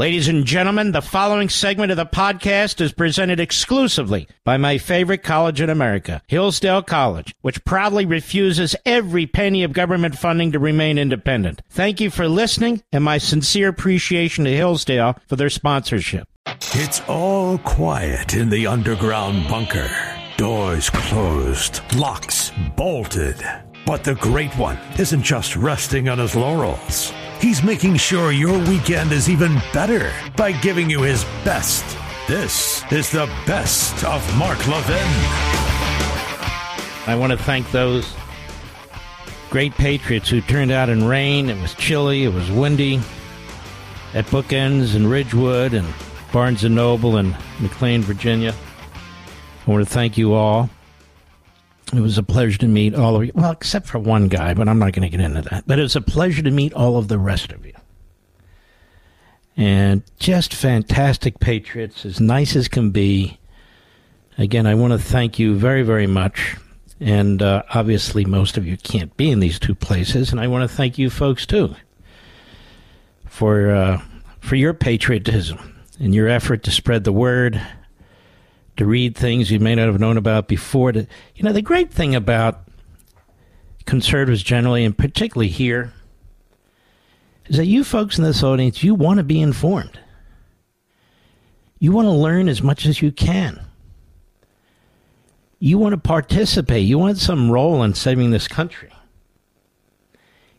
Ladies and gentlemen, the following segment of the podcast is presented exclusively by my favorite college in America, Hillsdale College, which proudly refuses every penny of government funding to remain independent. Thank you for listening, and my sincere appreciation to Hillsdale for their sponsorship. It's all quiet in the underground bunker. Doors closed, locks bolted. But the Great One isn't just resting on his laurels. He's making sure your weekend is even better by giving you his best. This is the best of Mark Levin. I want to thank those great patriots who turned out in rain. It was chilly. It was windy at Bookends and Ridgewood and Barnes and Noble and McLean, Virginia. I want to thank you all. It was a pleasure to meet all of you. Well, except for one guy, but I'm not going to get into that. But it was a pleasure to meet all of the rest of you. And just fantastic patriots, as nice as can be. Again, I want to thank you very, very much. And obviously, most of you can't be in these two places. And I want to thank you folks, too, for your patriotism and your effort to spread the word, to read things you may not have known about before. The great thing about conservatives generally, and particularly here, is that you folks in this audience, you want to be informed. You want to learn as much as you can. You want to participate. You want some role in saving this country.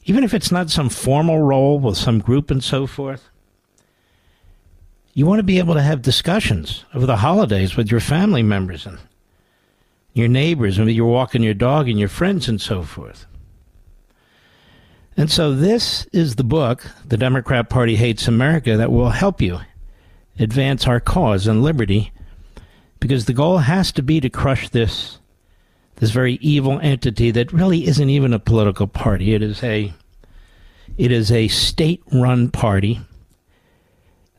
Even if it's not some formal role with some group and so forth, you want to be able to have discussions over the holidays with your family members and your neighbors, and you're walking your dog and your friends and so forth. And so this is the book, The Democrat Party Hates America, that will help you advance our cause and liberty, because the goal has to be to crush this very evil entity that really isn't even a political party. It is a state-run party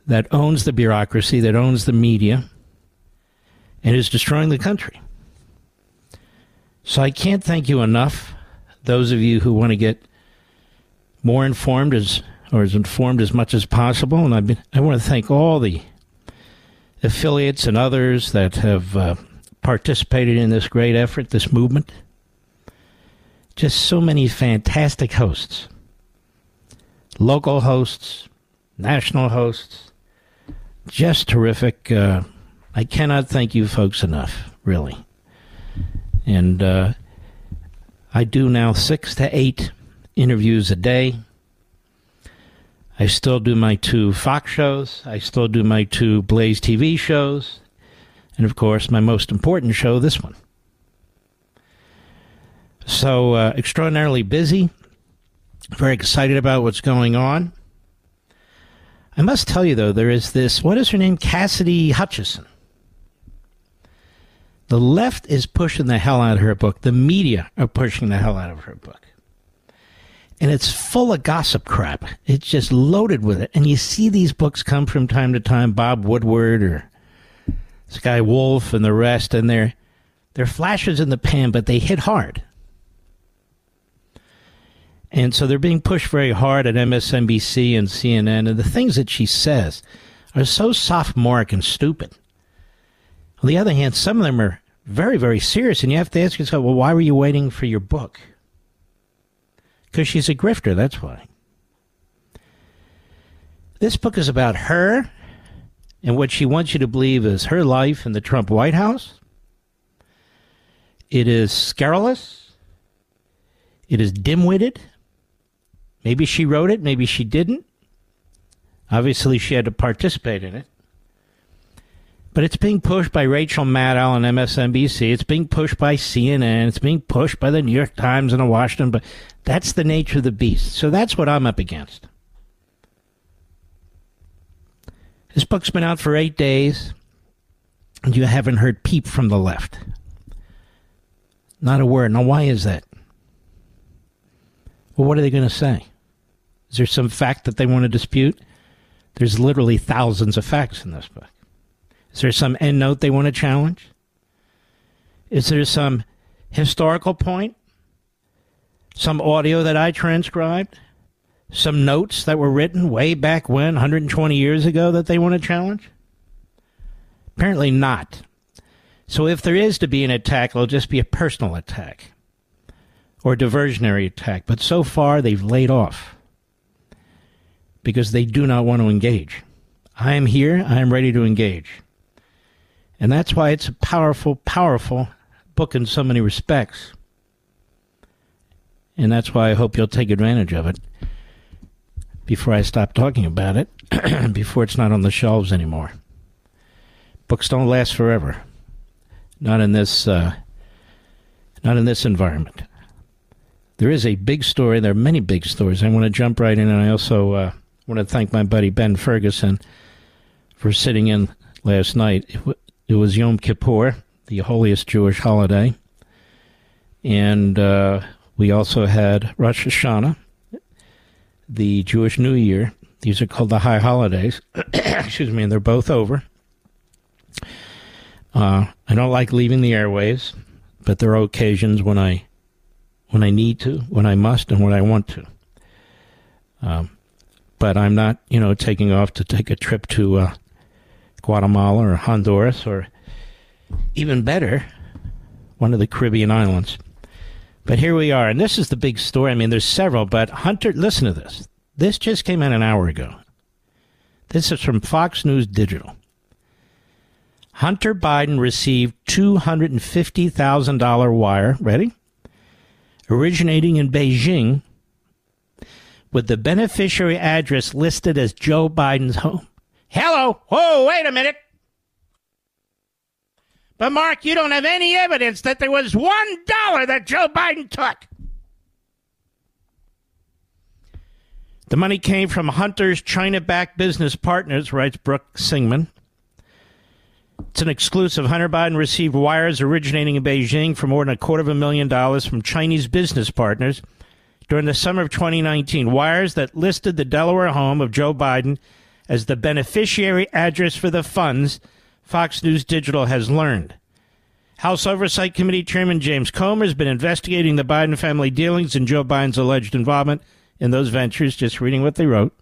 that owns the bureaucracy, that owns the media, and is destroying the country. So I can't thank you enough, those of you who want to get more informed as informed as much as possible. And I want to thank all the affiliates and others that have participated in this great effort, this movement. Just so many fantastic hosts, local hosts, national hosts. Just terrific. I cannot thank you folks enough, really. And I do now 6 to 8 interviews a day. I still do my 2 Fox shows. I still do my 2 Blaze TV shows. And, of course, my most important show, this one. So extraordinarily busy. Very excited about what's going on. I must tell you, though, there is this, what is her name? Cassidy Hutchinson. The left is pushing the hell out of her book. The media are pushing the hell out of her book. And it's full of gossip crap. It's just loaded with it. And you see these books come from time to time, Bob Woodward or this guy Wolf and the rest, and they're flashes in the pan, but they hit hard. And so they're being pushed very hard at MSNBC and CNN. And the things that she says are so sophomoric and stupid. On the other hand, some of them are very, very serious. And you have to ask yourself, well, why were you waiting for your book? Because she's a grifter, that's why. This book is about her and what she wants you to believe is her life in the Trump White House. It is scurrilous. It is dim-witted. Maybe she wrote it. Maybe she didn't. Obviously, she had to participate in it. But it's being pushed by Rachel Maddow on MSNBC. It's being pushed by CNN. It's being pushed by the New York Times and the Washington. But that's the nature of the beast. So that's what I'm up against. This book's been out for 8 days, and you haven't heard peep from the left. Not a word. Now, why is that? Well, what are they going to say? Is there some fact that they want to dispute? There's literally thousands of facts in this book. Is there some endnote they want to challenge? Is there some historical point? Some audio that I transcribed? some notes that were written way back when, 120 years ago, that they want to challenge? Apparently not. So if there is to be an attack, it'll just be a personal attack or a diversionary attack. But so far, they've laid off because they do not want to engage. I am here. I am ready to engage. And that's why it's a powerful, powerful book in so many respects. And that's why I hope you'll take advantage of it before I stop talking about it, before it's not on the shelves anymore. Books don't last forever. Not in this environment. There is a big story. There are many big stories. I want to jump right in, and I also want to thank my buddy Ben Ferguson for sitting in last night. It was Yom Kippur, the holiest Jewish holiday, and we also had Rosh Hashanah, the Jewish New Year. These are called the high holidays. Excuse me, and they're both over. I don't like leaving the airwaves, but there are occasions when I need to, when I must, and when I want to. But I'm not, taking off to take a trip to Guatemala or Honduras or even better, one of the Caribbean islands. But here we are, and this is the big story. I mean, there's several, but Hunter, listen to this. This just came out an hour ago. This is from Fox News Digital. Hunter Biden received $250,000 wire, ready, originating in Beijing, with the beneficiary address listed as Joe Biden's home. Hello! Whoa, wait a minute! But, Mark, you don't have any evidence that there was $1 that Joe Biden took. The money came from Hunter's China-backed business partners, writes Brooke Singman. It's an exclusive. Hunter Biden received wires originating in Beijing for more than $250,000 from Chinese business partners during the summer of 2019. Wires that listed the Delaware home of Joe Biden as the beneficiary address for the funds, Fox News Digital has learned. House Oversight Committee Chairman James Comer has been investigating the Biden family dealings and Joe Biden's alleged involvement in those ventures. Just reading what they wrote.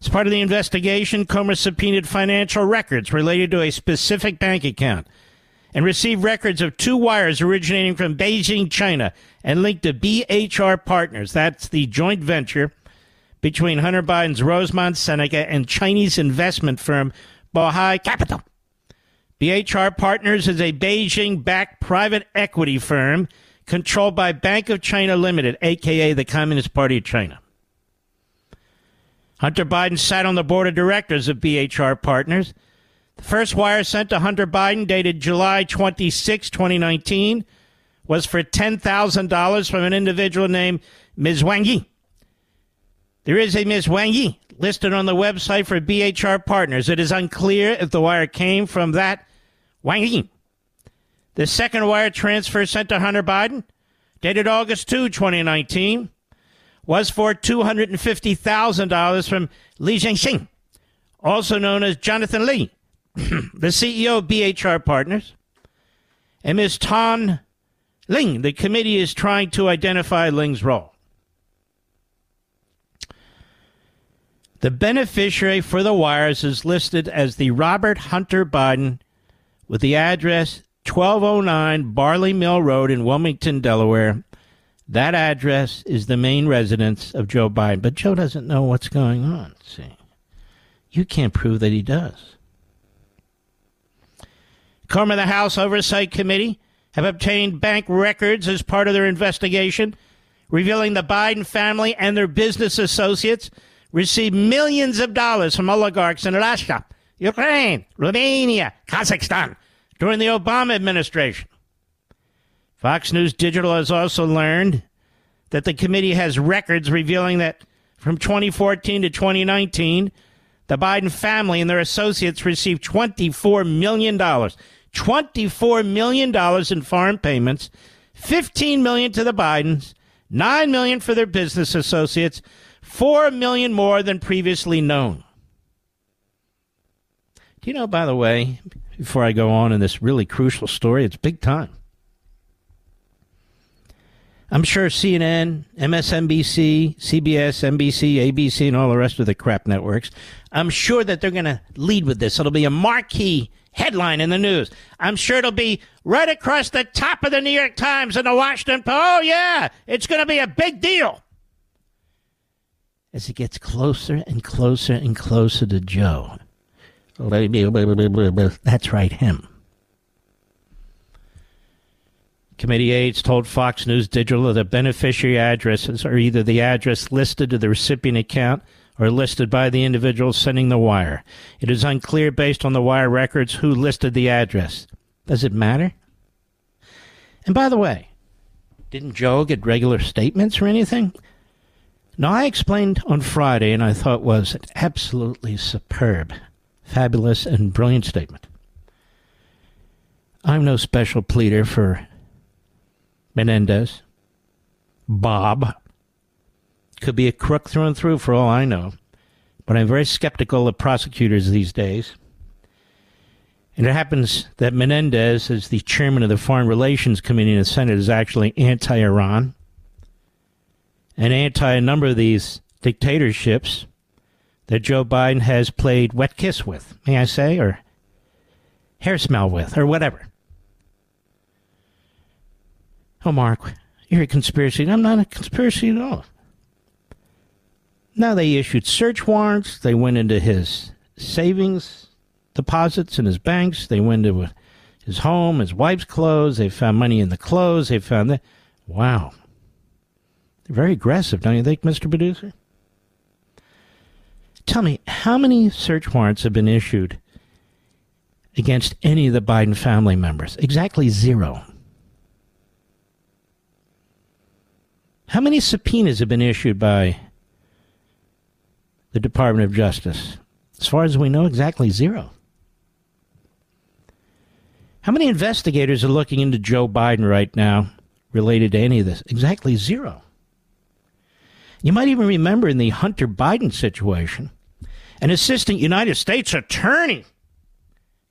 As part of the investigation, Comer subpoenaed financial records related to a specific bank account and received records of two wires originating from Beijing, China, and linked to BHR Partners. That's the joint venture between Hunter Biden's Rosemont Seneca and Chinese investment firm Bohai Capital. BHR Partners is a Beijing-backed private equity firm controlled by Bank of China Limited, a.k.a. the Communist Party of China. Hunter Biden sat on the board of directors of BHR Partners. The first wire sent to Hunter Biden, dated July 26, 2019, was for $10,000 from an individual named Ms. Wang Yi. There is a Ms. Wang Yi listed on the website for BHR Partners. It is unclear if the wire came from that Wang Yi. The second wire transfer sent to Hunter Biden, dated August 2, 2019, was for $250,000 from Li Jianxing, also known as Jonathan Lee, the CEO of BHR Partners, and Ms. Tan Ling. The committee is trying to identify Ling's role. The beneficiary for the wires is listed as the Robert Hunter Biden with the address 1209 Barley Mill Road in Wilmington, Delaware. That address is the main residence of Joe Biden. But Joe doesn't know what's going on, see. You can't prove that he does. Comer and the House Oversight Committee have obtained bank records as part of their investigation, revealing the Biden family and their business associates received millions of dollars from oligarchs in Russia, Ukraine, Romania, Kazakhstan during the Obama administration. Fox News Digital has also learned that the committee has records revealing that from 2014 to 2019, the Biden family and their associates received $24 million in foreign payments, $15 million to the Bidens, $9 million for their business associates, $4 million more than previously known. Do you know, by the way, before I go on in this really crucial story, it's big time. I'm sure CNN, MSNBC, CBS, NBC, ABC, and all the rest of the crap networks, I'm sure that they're going to lead with this. It'll be a marquee headline in the news. I'm sure it'll be right across the top of the New York Times and the Washington Post. Oh, yeah, it's going to be a big deal. As it gets closer and closer and closer to Joe. That's right, him. Committee aides told Fox News Digital that the beneficiary addresses are either the address listed to the recipient account or listed by the individual sending the wire. It is unclear based on the wire records who listed the address. Does it matter? And by the way, didn't Joe get regular statements or anything? Now, I explained on Friday, and I thought was an absolutely superb, fabulous, and brilliant statement. I'm no special pleader for Menendez, Bob, could be a crook through and through for all I know, but I'm very skeptical of prosecutors these days. And it happens that Menendez, as the chairman of the Foreign Relations Committee in the Senate, is actually anti-Iran and anti a number of these dictatorships that Joe Biden has played wet kiss with, may I say, or hair smell with, or whatever. Oh, Mark, you're a conspiracy. I'm not a conspiracy at all. Now they issued search warrants. They went into his savings deposits in his banks. They went into his home, his wife's clothes. They found money in the clothes. They found that. Wow. They're very aggressive, don't you think, Mr. Producer? Tell me, how many search warrants have been issued against any of the Biden family members? Exactly zero. How many subpoenas have been issued by the Department of Justice? As far as we know, exactly zero. How many investigators are looking into Joe Biden right now related to any of this? Exactly zero. You might even remember in the Hunter Biden situation, an assistant United States attorney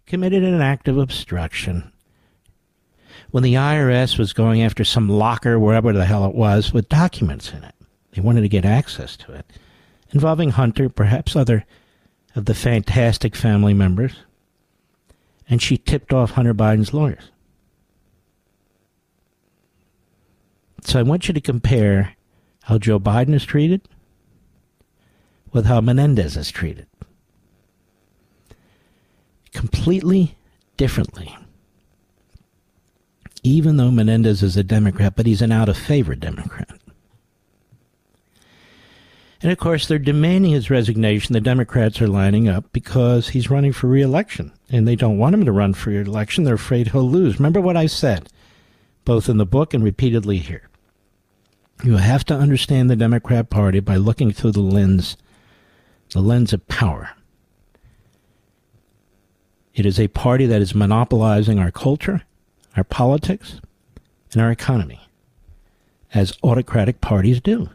committed an act of obstruction when the IRS was going after some locker, wherever the hell it was, with documents in it. They wanted to get access to it, involving Hunter, perhaps other of the fantastic family members. And she tipped off Hunter Biden's lawyers. So I want you to compare how Joe Biden is treated with how Menendez is treated. Completely differently. Even though Menendez is a Democrat, but he's an out-of-favor Democrat. And, of course, they're demanding his resignation. The Democrats are lining up because he's running for re-election, and they don't want him to run for re-election. They're afraid he'll lose. Remember what I said, both in the book and repeatedly here. You have to understand the Democrat Party by looking through the lens of power. It is a party that is monopolizing our culture, our politics, and our economy, as autocratic parties do.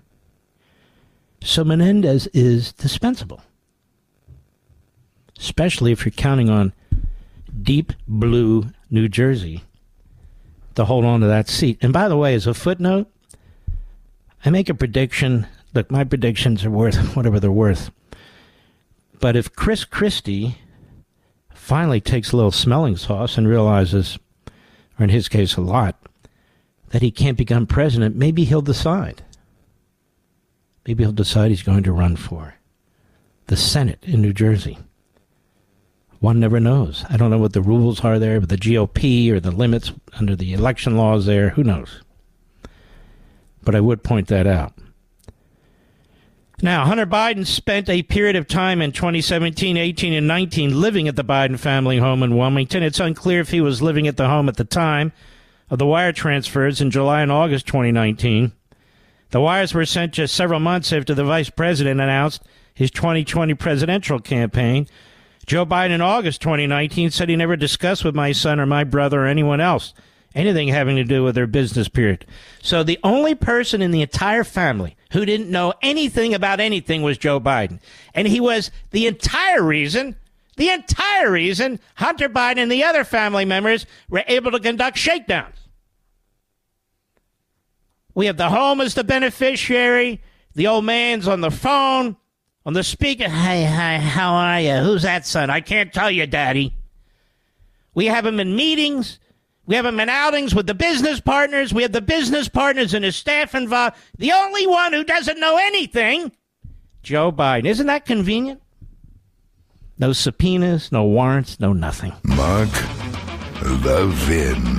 So Menendez is dispensable, especially if you're counting on deep blue New Jersey to hold on to that seat. And by the way, as a footnote, I make a prediction. Look, my predictions are worth whatever they're worth. But if Chris Christie finally takes a little smelling sauce and realizes, or in his case a lot, that he can't become president, maybe he'll decide. Maybe he'll decide he's going to run for the Senate in New Jersey. One never knows. I don't know what the rules are there, but the GOP or the limits under the election laws there, who knows? But I would point that out. Now, Hunter Biden spent a period of time in 2017, 18, and 19 living at the Biden family home in Wilmington. It's unclear if he was living at the home at the time of the wire transfers in July and August 2019. The wires were sent just several months after the vice president announced his 2020 presidential campaign. Joe Biden in August 2019 said he never discussed with my son or my brother or anyone else anything having to do with their business period. So the only person in the entire family who didn't know anything about anything was Joe Biden. And he was the entire reason Hunter Biden and the other family members were able to conduct shakedowns. We have the home as the beneficiary. The old man's on the phone, on the speaker. Hi, how are you? Who's that, son? I can't tell you, Daddy. We have him in meetings. We have him in outings with the business partners. We have the business partners and his staff involved. The only one who doesn't know anything, Joe Biden. Isn't that convenient? No subpoenas, no warrants, no nothing. Mark Levin.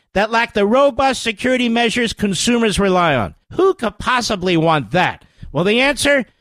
that lack the robust security measures consumers rely on. Who could possibly want that? Well, the answer,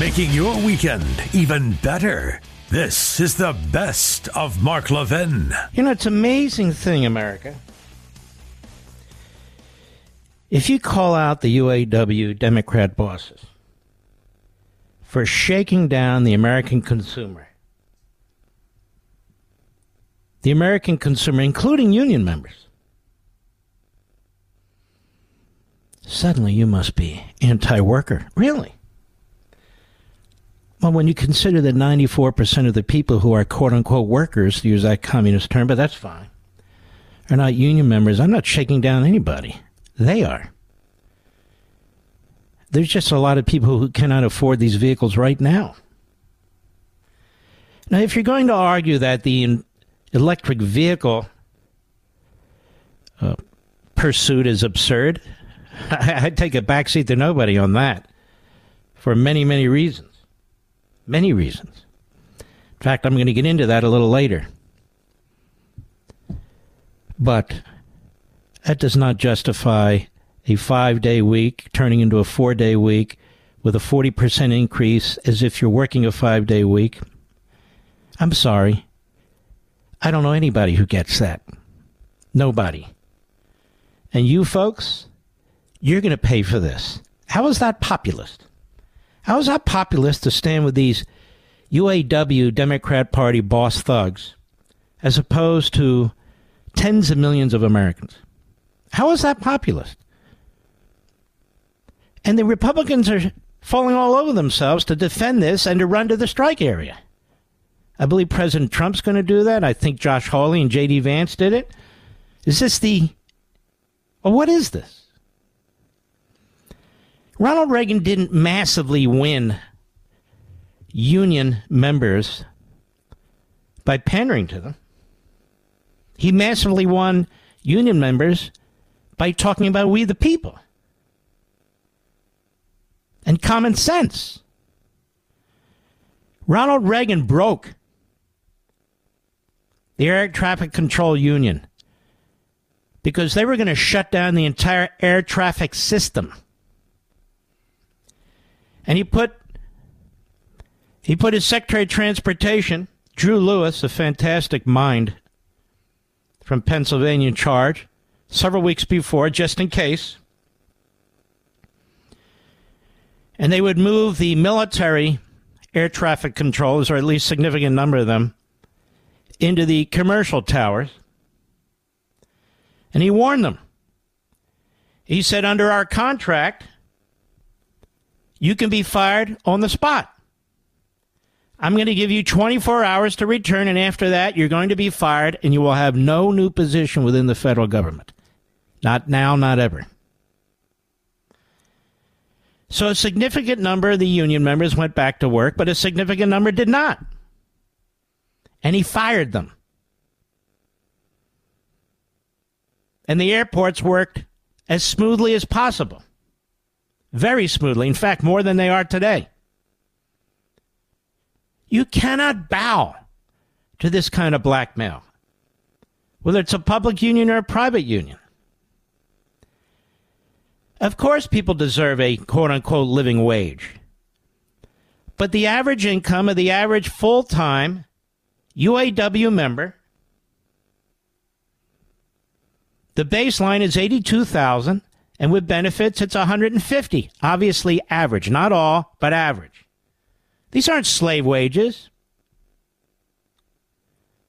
Making your weekend even better. This is the best of Mark Levin. You know, it's an amazing thing, America. If you call out the UAW Democrat bosses for shaking down the American consumer, including union members, suddenly you must be anti-worker. Really? Well, when you consider that 94% of the people who are quote-unquote workers, to use that communist term, but that's fine, are not union members, I'm not shaking down anybody. They are. There's just a lot of people who cannot afford these vehicles right now. Now, if you're going to argue that the electric vehicle pursuit is absurd, I'd take a backseat to nobody on that for many, many reasons. Many reasons. In fact, I'm going to get into that a little later. But that does not justify a 5-day week turning into a 4-day week with a 40% increase as if you're working a 5-day week. I'm sorry. I don't know anybody who gets that. Nobody. And you folks, you're going to pay for this. How is that populist? How is that populist to stand with these UAW Democrat Party boss thugs as opposed to tens of millions of Americans? How is that populist? And the Republicans are falling all over themselves to defend this and to run to the strike area. I believe President Trump's going to do that. I think Josh Hawley and J.D. Vance did it. What is this? Ronald Reagan didn't massively win union members by pandering to them. He massively won union members by talking about we the people and common sense. Ronald Reagan broke the Air Traffic Control Union because they were going to shut down the entire air traffic system. And he put his Secretary of Transportation, Drew Lewis, a fantastic mind from Pennsylvania, in charge several weeks before, just in case. And they would move the military air traffic controllers, or at least a significant number of them, into the commercial towers. And he warned them. He said, under our contract, you can be fired on the spot. I'm going to give you 24 hours to return, and after that, you're going to be fired, and you will have no new position within the federal government. Not now, not ever. So a significant number of the union members went back to work, but a significant number did not. And he fired them. And the airports worked as smoothly as possible. Very smoothly. In fact, more than they are today. You cannot bow to this kind of blackmail, whether it's a public union or a private union. Of course, people deserve a quote-unquote living wage. But the average income of the average full-time UAW member, the baseline is $82,000, and with benefits, it's $150,000. Obviously average. Not all, but average. These aren't slave wages.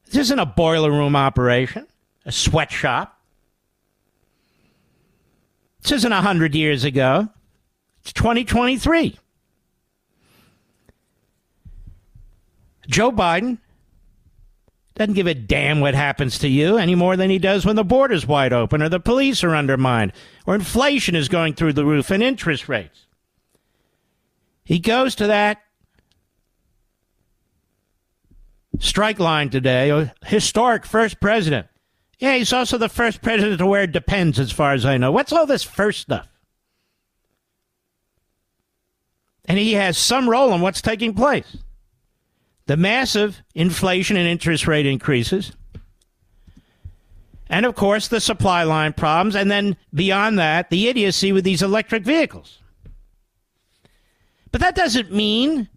This isn't a boiler room operation, a sweatshop. This isn't 100 years ago. It's 2023. Joe Biden doesn't give a damn what happens to you any more than he does when the border's wide open or the police are undermined or inflation is going through the roof and interest rates. He goes to that strike line today, a historic first president. Yeah, he's also the first president to wear Depends, as far as I know. What's all this first stuff? And he has some role in what's taking place. The massive inflation and interest rate increases. And, of course, the supply line problems. And then, beyond that, the idiocy with these electric vehicles. But that doesn't mean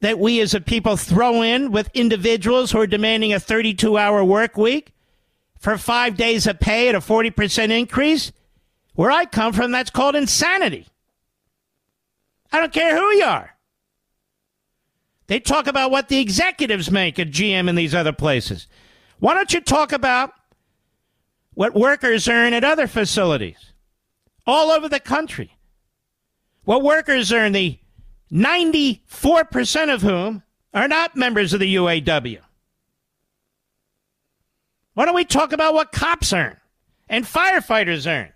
that we as a people throw in with individuals who are demanding a 32-hour work week for 5 days of pay at a 40% increase. Where I come from, that's called insanity. I don't care who you are. They talk about what the executives make at GM and these other places. Why don't you talk about what workers earn at other facilities all over the country? What workers earn, the 94% of whom are not members of the UAW. Why don't we talk about what cops earn and firefighters earn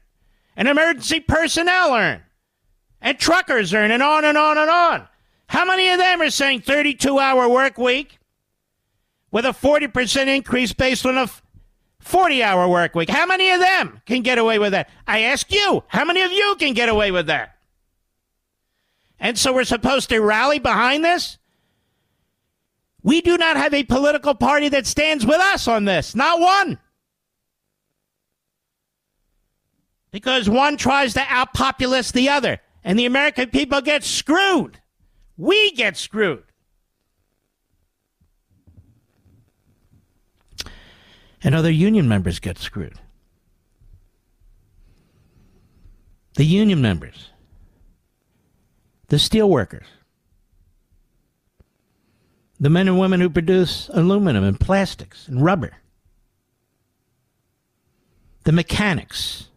and emergency personnel earn and truckers earn and on and on and on? How many of them are saying 32-hour work week with a 40% increase based on a 40-hour work week? How many of them can get away with that? I ask you, how many of you can get away with that? And so we're supposed to rally behind this? We do not have a political party that stands with us on this. Not one. Because one tries to outpopulist the other. And the American people get screwed. We get screwed. And other union members get screwed. The union members. The steel workers, the men and women who produce aluminum and plastics and rubber, the mechanics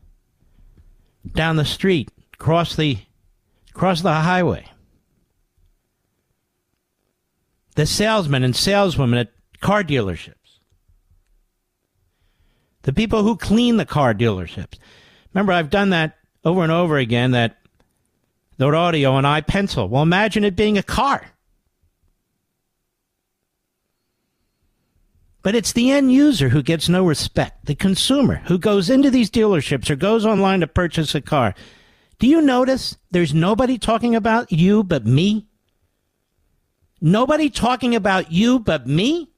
down the street, across the highway, the salesmen and saleswomen at car dealerships, the people who clean the car dealerships. Remember, I've done that over and over again, that the audio and iPencil. Well, imagine it being a car. But it's the end user who gets no respect. The consumer who goes into these dealerships or goes online to purchase a car. Do you notice there's nobody talking about you but me? Nobody talking about you but me?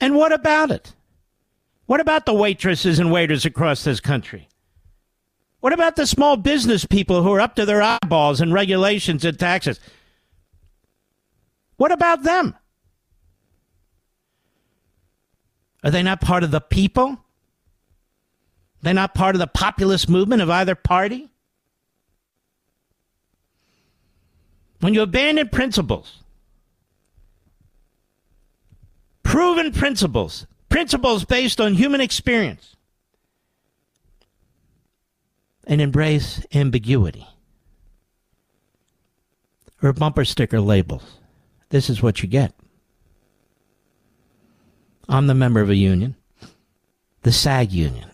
And what about it? What about the waitresses and waiters across this country? What about the small business people who are up to their eyeballs in regulations and taxes? What about them? Are they not part of the people? They're not part of the populist movement of either party? When you abandon principles, proven principles, principles based on human experience, and embrace ambiguity or bumper sticker labels, this is what you get. I'm the member of a union, the SAG union,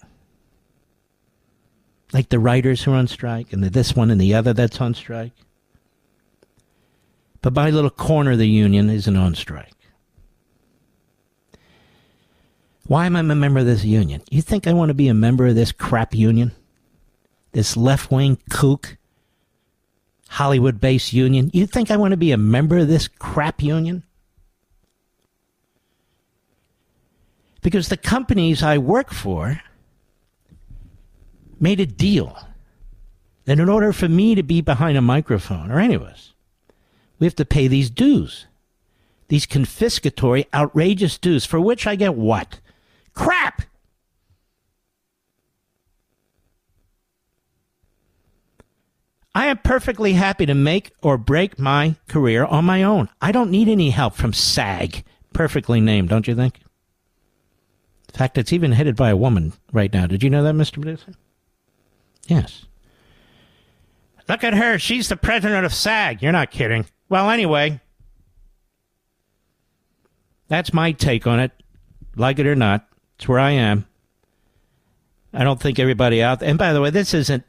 like the writers who are on strike and the this one and the other that's on strike. But my little corner of the union isn't on strike. Why am I a member of this union? You think I want to be a member of this crap union? This left-wing kook, Hollywood-based union? You think I want to be a member of this crap union? Because the companies I work for made a deal that in order for me to be behind a microphone, or any of us, we have to pay these dues, these confiscatory, outrageous dues, for which I get what? Crap! I am perfectly happy to make or break my career on my own. I don't need any help from SAG. Perfectly named, don't you think? In fact, it's even headed by a woman right now. Did you know that, Mr. Producer? Yes. Look at her. She's the president of SAG. You're not kidding. Well, anyway, that's my take on it. Like it or not, it's where I am. I don't think everybody out there. And by the way, this isn't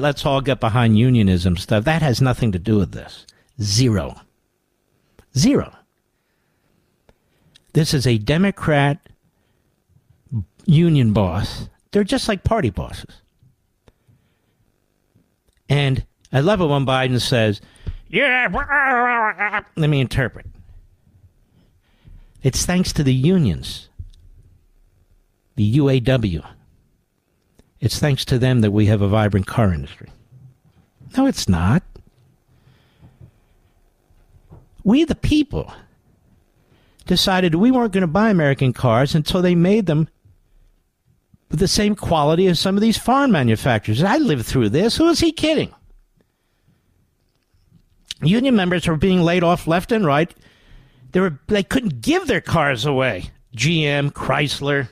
let's all get behind unionism stuff. That has nothing to do with this. Zero. Zero. This is a Democrat union boss. They're just like party bosses. And I love it when Biden says, yeah, let me interpret. It's thanks to the unions, the UAW. It's thanks to them that we have a vibrant car industry. No, it's not. We, the people, decided we weren't going to buy American cars until they made them with the same quality as some of these foreign manufacturers. I lived through this. Who is he kidding? Union members were being laid off left and right. They couldn't give their cars away. GM, Chrysler,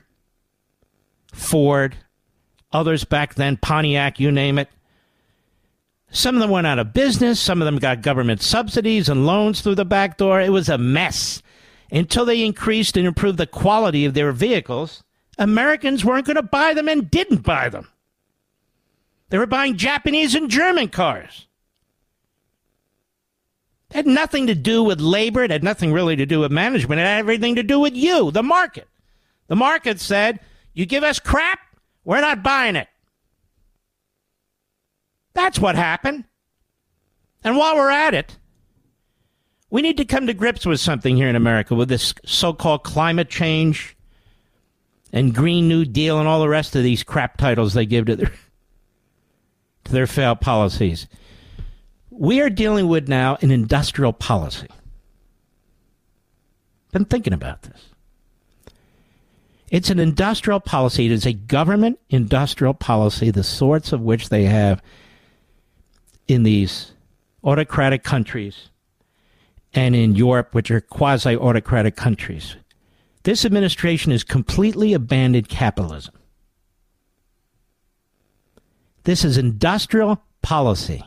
Ford, others back then, Pontiac, you name it. Some of them went out of business. Some of them got government subsidies and loans through the back door. It was a mess. Until they increased and improved the quality of their vehicles, Americans weren't going to buy them and didn't buy them. They were buying Japanese and German cars. It had nothing to do with labor. It had nothing really to do with management. It had everything to do with you, the market. The market said, you give us crap, we're not buying it. That's what happened. And while we're at it, we need to come to grips with something here in America, with this so-called climate change and Green New Deal and all the rest of these crap titles they give to their failed policies. We are dealing with now an industrial policy. Been thinking about this. It's an industrial policy. It is a government industrial policy, the sorts of which they have in these autocratic countries and in Europe, which are quasi-autocratic countries. This administration has completely abandoned capitalism. This is industrial policy.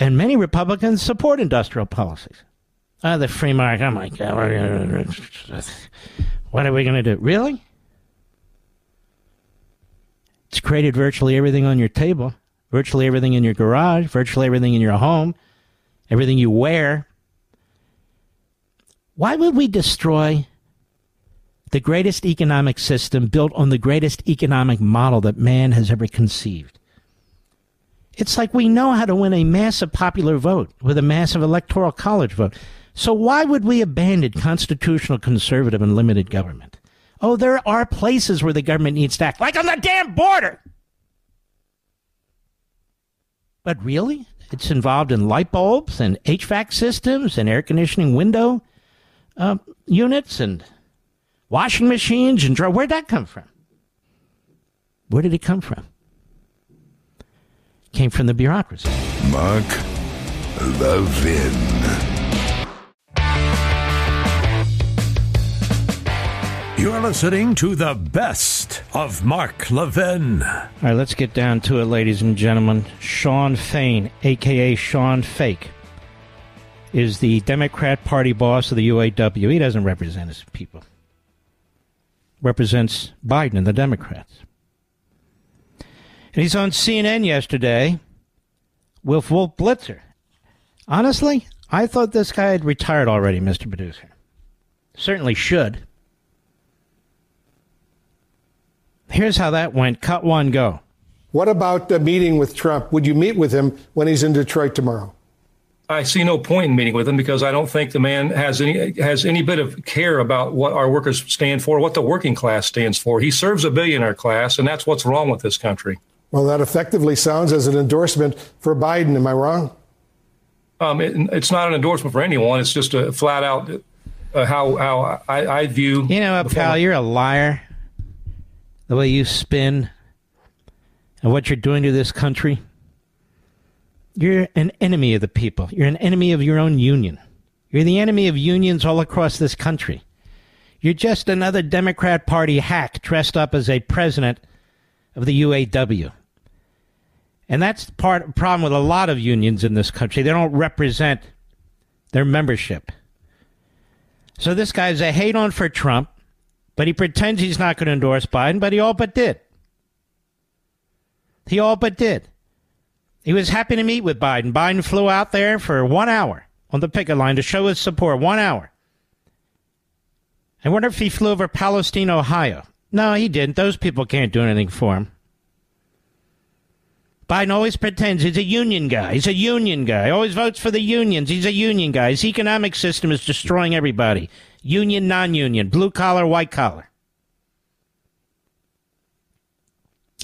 And many Republicans support industrial policies. Oh, the free market. Oh, my God. What are we going to do? Really? It's created virtually everything on your table, virtually everything in your garage, virtually everything in your home, everything you wear. Why would we destroy the greatest economic system built on the greatest economic model that man has ever conceived? It's like we know how to win a massive popular vote with a massive electoral college vote. So why would we abandon constitutional, conservative, and limited government? Oh, there are places where the government needs to act, like on the damn border. But really? It's involved in light bulbs and HVAC systems and air conditioning window units and washing machines and dry. Where'd that come from? Where did it come from? Came from the bureaucracy. Mark Levin. You're listening to the best of Mark Levin. All right, let's get down to it, ladies and gentlemen. Sean Fain, a.k.a. Sean Fake, is the Democrat Party boss of the UAW. He doesn't represent his people. Represents Biden and the Democrats. And he's on CNN yesterday with Wolf Blitzer. Honestly, I thought this guy had retired already, Mr. Producer. Certainly should. Here's how that went. Cut one, go. What about the meeting with Trump? Would you meet with him when he's in Detroit tomorrow? I see no point in meeting with him because I don't think the man has any bit of care about what our workers stand for, what the working class stands for. He serves a billionaire class, and that's what's wrong with this country. Well, that effectively sounds as an endorsement for Biden. Am I wrong? It's not an endorsement for anyone. It's just a flat out how I view. You know, pal, you're a liar. The way you spin and what you're doing to this country. You're an enemy of the people. You're an enemy of your own union. You're the enemy of unions all across this country. You're just another Democrat Party hack dressed up as a president of the UAW. And that's part of the problem with a lot of unions in this country. They don't represent their membership. So this guy's a hate on for Trump, but he pretends he's not going to endorse Biden, but he all but did. He all but did. He was happy to meet with Biden. Biden flew out there for 1 hour on the picket line to show his support. 1 hour. I wonder if he flew over Palestine, Ohio. No, he didn't. Those people can't do anything for him. Biden always pretends he's a union guy. He's a union guy. Always votes for the unions. He's a union guy. His economic system is destroying everybody. Union, non-union, blue collar, white collar.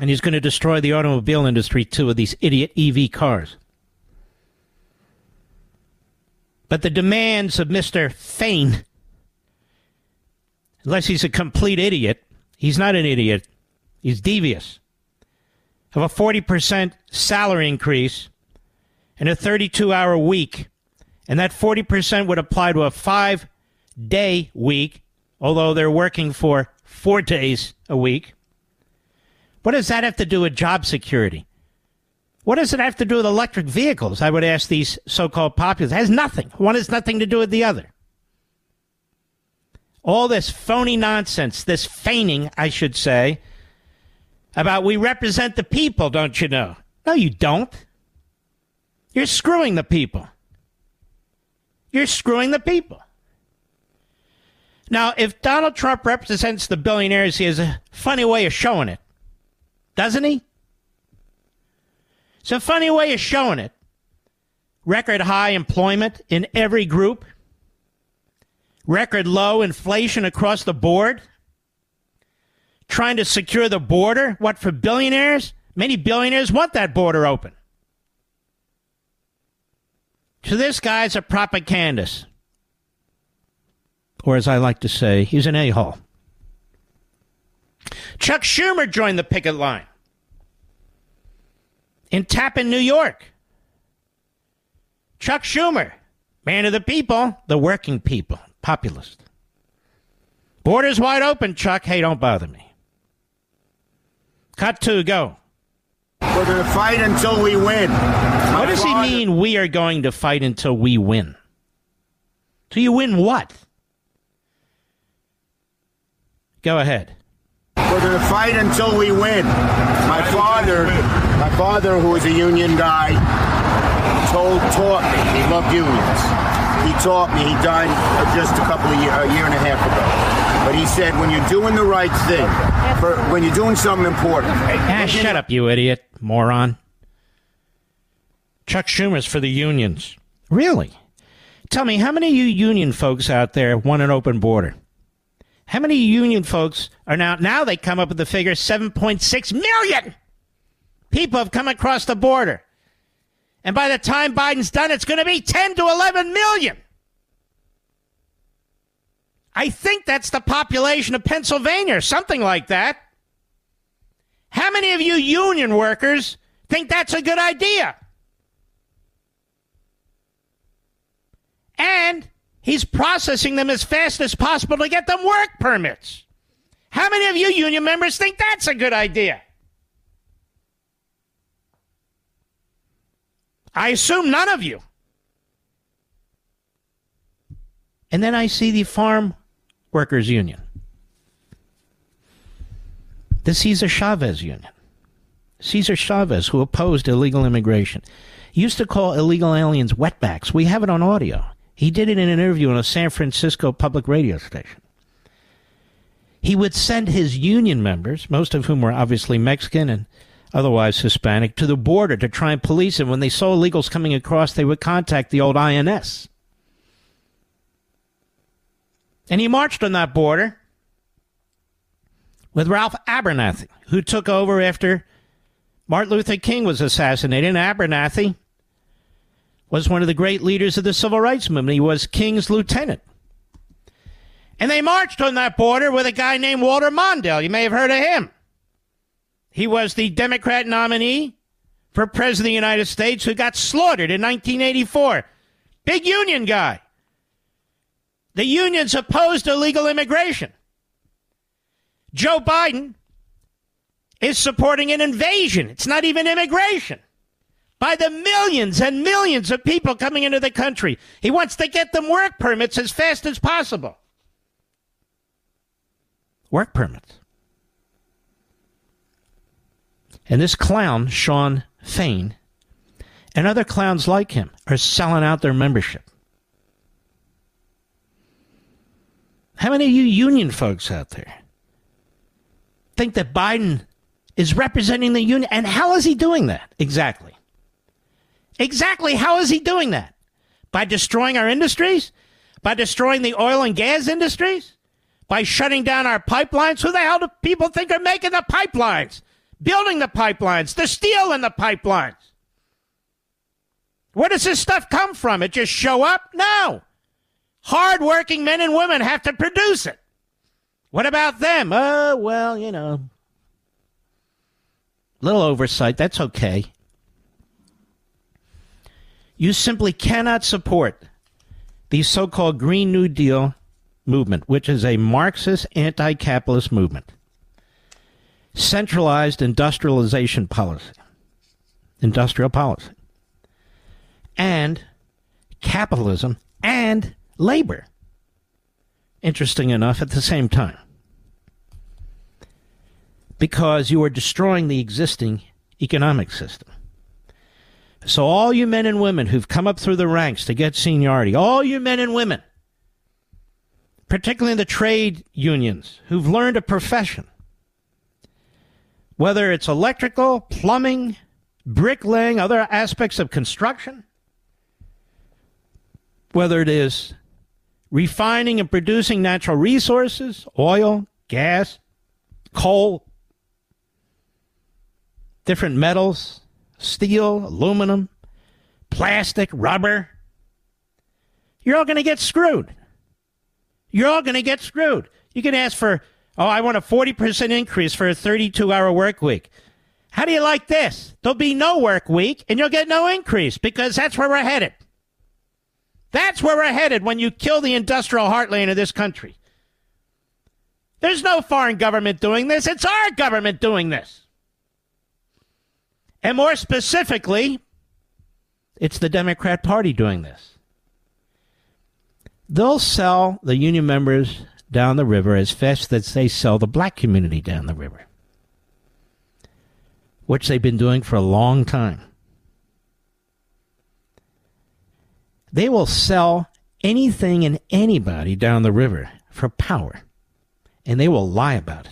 And he's going to destroy the automobile industry, too, with these idiot EV cars. But the demands of Mr. Fain, unless he's a complete idiot, he's not an idiot, he's devious, of a 40% salary increase and a 32-hour week. And that 40% would apply to a 5-day week, although they're working for 4 days a week. What does that have to do with job security? What does it have to do with electric vehicles? I would ask these so-called populists. It has nothing. One has nothing to do with the other. All this phony nonsense, this feigning, I should say, about we represent the people, don't you know? No, you don't. You're screwing the people. You're screwing the people. Now, if Donald Trump represents the billionaires, he has a funny way of showing it. Doesn't he? It's a funny way of showing it. Record high employment in every group. Record low inflation across the board. Trying to secure the border. What, for billionaires? Many billionaires want that border open. So this guy's a propagandist. Or as I like to say, he's an a-hole. Chuck Schumer joined the picket line in Tappan, New York. Chuck Schumer, man of the people, the working people, populist. Borders wide open, Chuck. Hey, don't bother me. Cut two, go. We're going to fight until we win. What does he mean, we are going to fight until we win? So you win what? Go ahead. We're going to fight until we win. My father, who was a union guy, taught me. He loved unions. He taught me. He died just a year and a half ago. But he said, when you're doing the right thing, when you're doing something important. Shut up, you idiot, moron. Chuck Schumer's for the unions. Really? Tell me, how many of you union folks out there want an open border? How many union folks are now they come up with the figure 7.6 million people have come across the border. And by the time Biden's done, it's going to be 10 to 11 million. I think that's the population of Pennsylvania or something like that. How many of you union workers think that's a good idea? And he's processing them as fast as possible to get them work permits. How many of you union members think that's a good idea? I assume none of you. And then I see the Farm Workers Union. The Cesar Chavez Union. Cesar Chavez, who opposed illegal immigration, used to call illegal aliens wetbacks. We have it on audio. He did it in an interview on a San Francisco public radio station. He would send his union members, most of whom were obviously Mexican and otherwise Hispanic, to the border to try and police him. When they saw illegals coming across, they would contact the old INS. And he marched on that border with Ralph Abernathy, who took over after Martin Luther King was assassinated. And Abernathy was one of the great leaders of the Civil Rights Movement. He was King's lieutenant. And they marched on that border with a guy named Walter Mondale. You may have heard of him. He was the Democrat nominee for President of the United States who got slaughtered in 1984. Big union guy. The unions opposed illegal immigration. Joe Biden is supporting an invasion. It's not even immigration. By the millions and millions of people coming into the country. He wants to get them work permits as fast as possible. Work permits. And this clown, Sean Fain, and other clowns like him are selling out their membership. How many of you union folks out there think that Biden is representing the union? And how is he doing that? Exactly. Exactly how is he doing that? By destroying our industries? By destroying the oil and gas industries? By shutting down our pipelines? Who the hell do people think are making the pipelines? Building the pipelines? The steel in the pipelines? Where does this stuff come from? It just show up? No. Hard-working men and women have to produce it. What about them? Oh, well, you know. Little oversight. That's okay. You simply cannot support the so-called Green New Deal movement, which is a Marxist anti-capitalist movement. Centralized industrialization policy. Industrial policy. And capitalism and labor. Interesting enough, at the same time. Because you are destroying the existing economic system. So all you men and women who've come up through the ranks to get seniority, all you men and women, particularly in the trade unions, who've learned a profession, whether it's electrical, plumbing, bricklaying, other aspects of construction, whether it is refining and producing natural resources, oil, gas, coal, different metals, steel, aluminum, plastic, rubber, you're all going to get screwed. You're all going to get screwed. You can ask for, oh, I want a 40% increase for a 32-hour work week. How do you like this? There'll be no work week, and you'll get no increase, because that's where we're headed. That's where we're headed when you kill the industrial heartland of this country. There's no foreign government doing this. It's our government doing this. And more specifically, it's the Democrat Party doing this. They'll sell the union members down the river as fast as they sell the black community down the river, which they've been doing for a long time. They will sell anything and anybody down the river for power, and they will lie about it.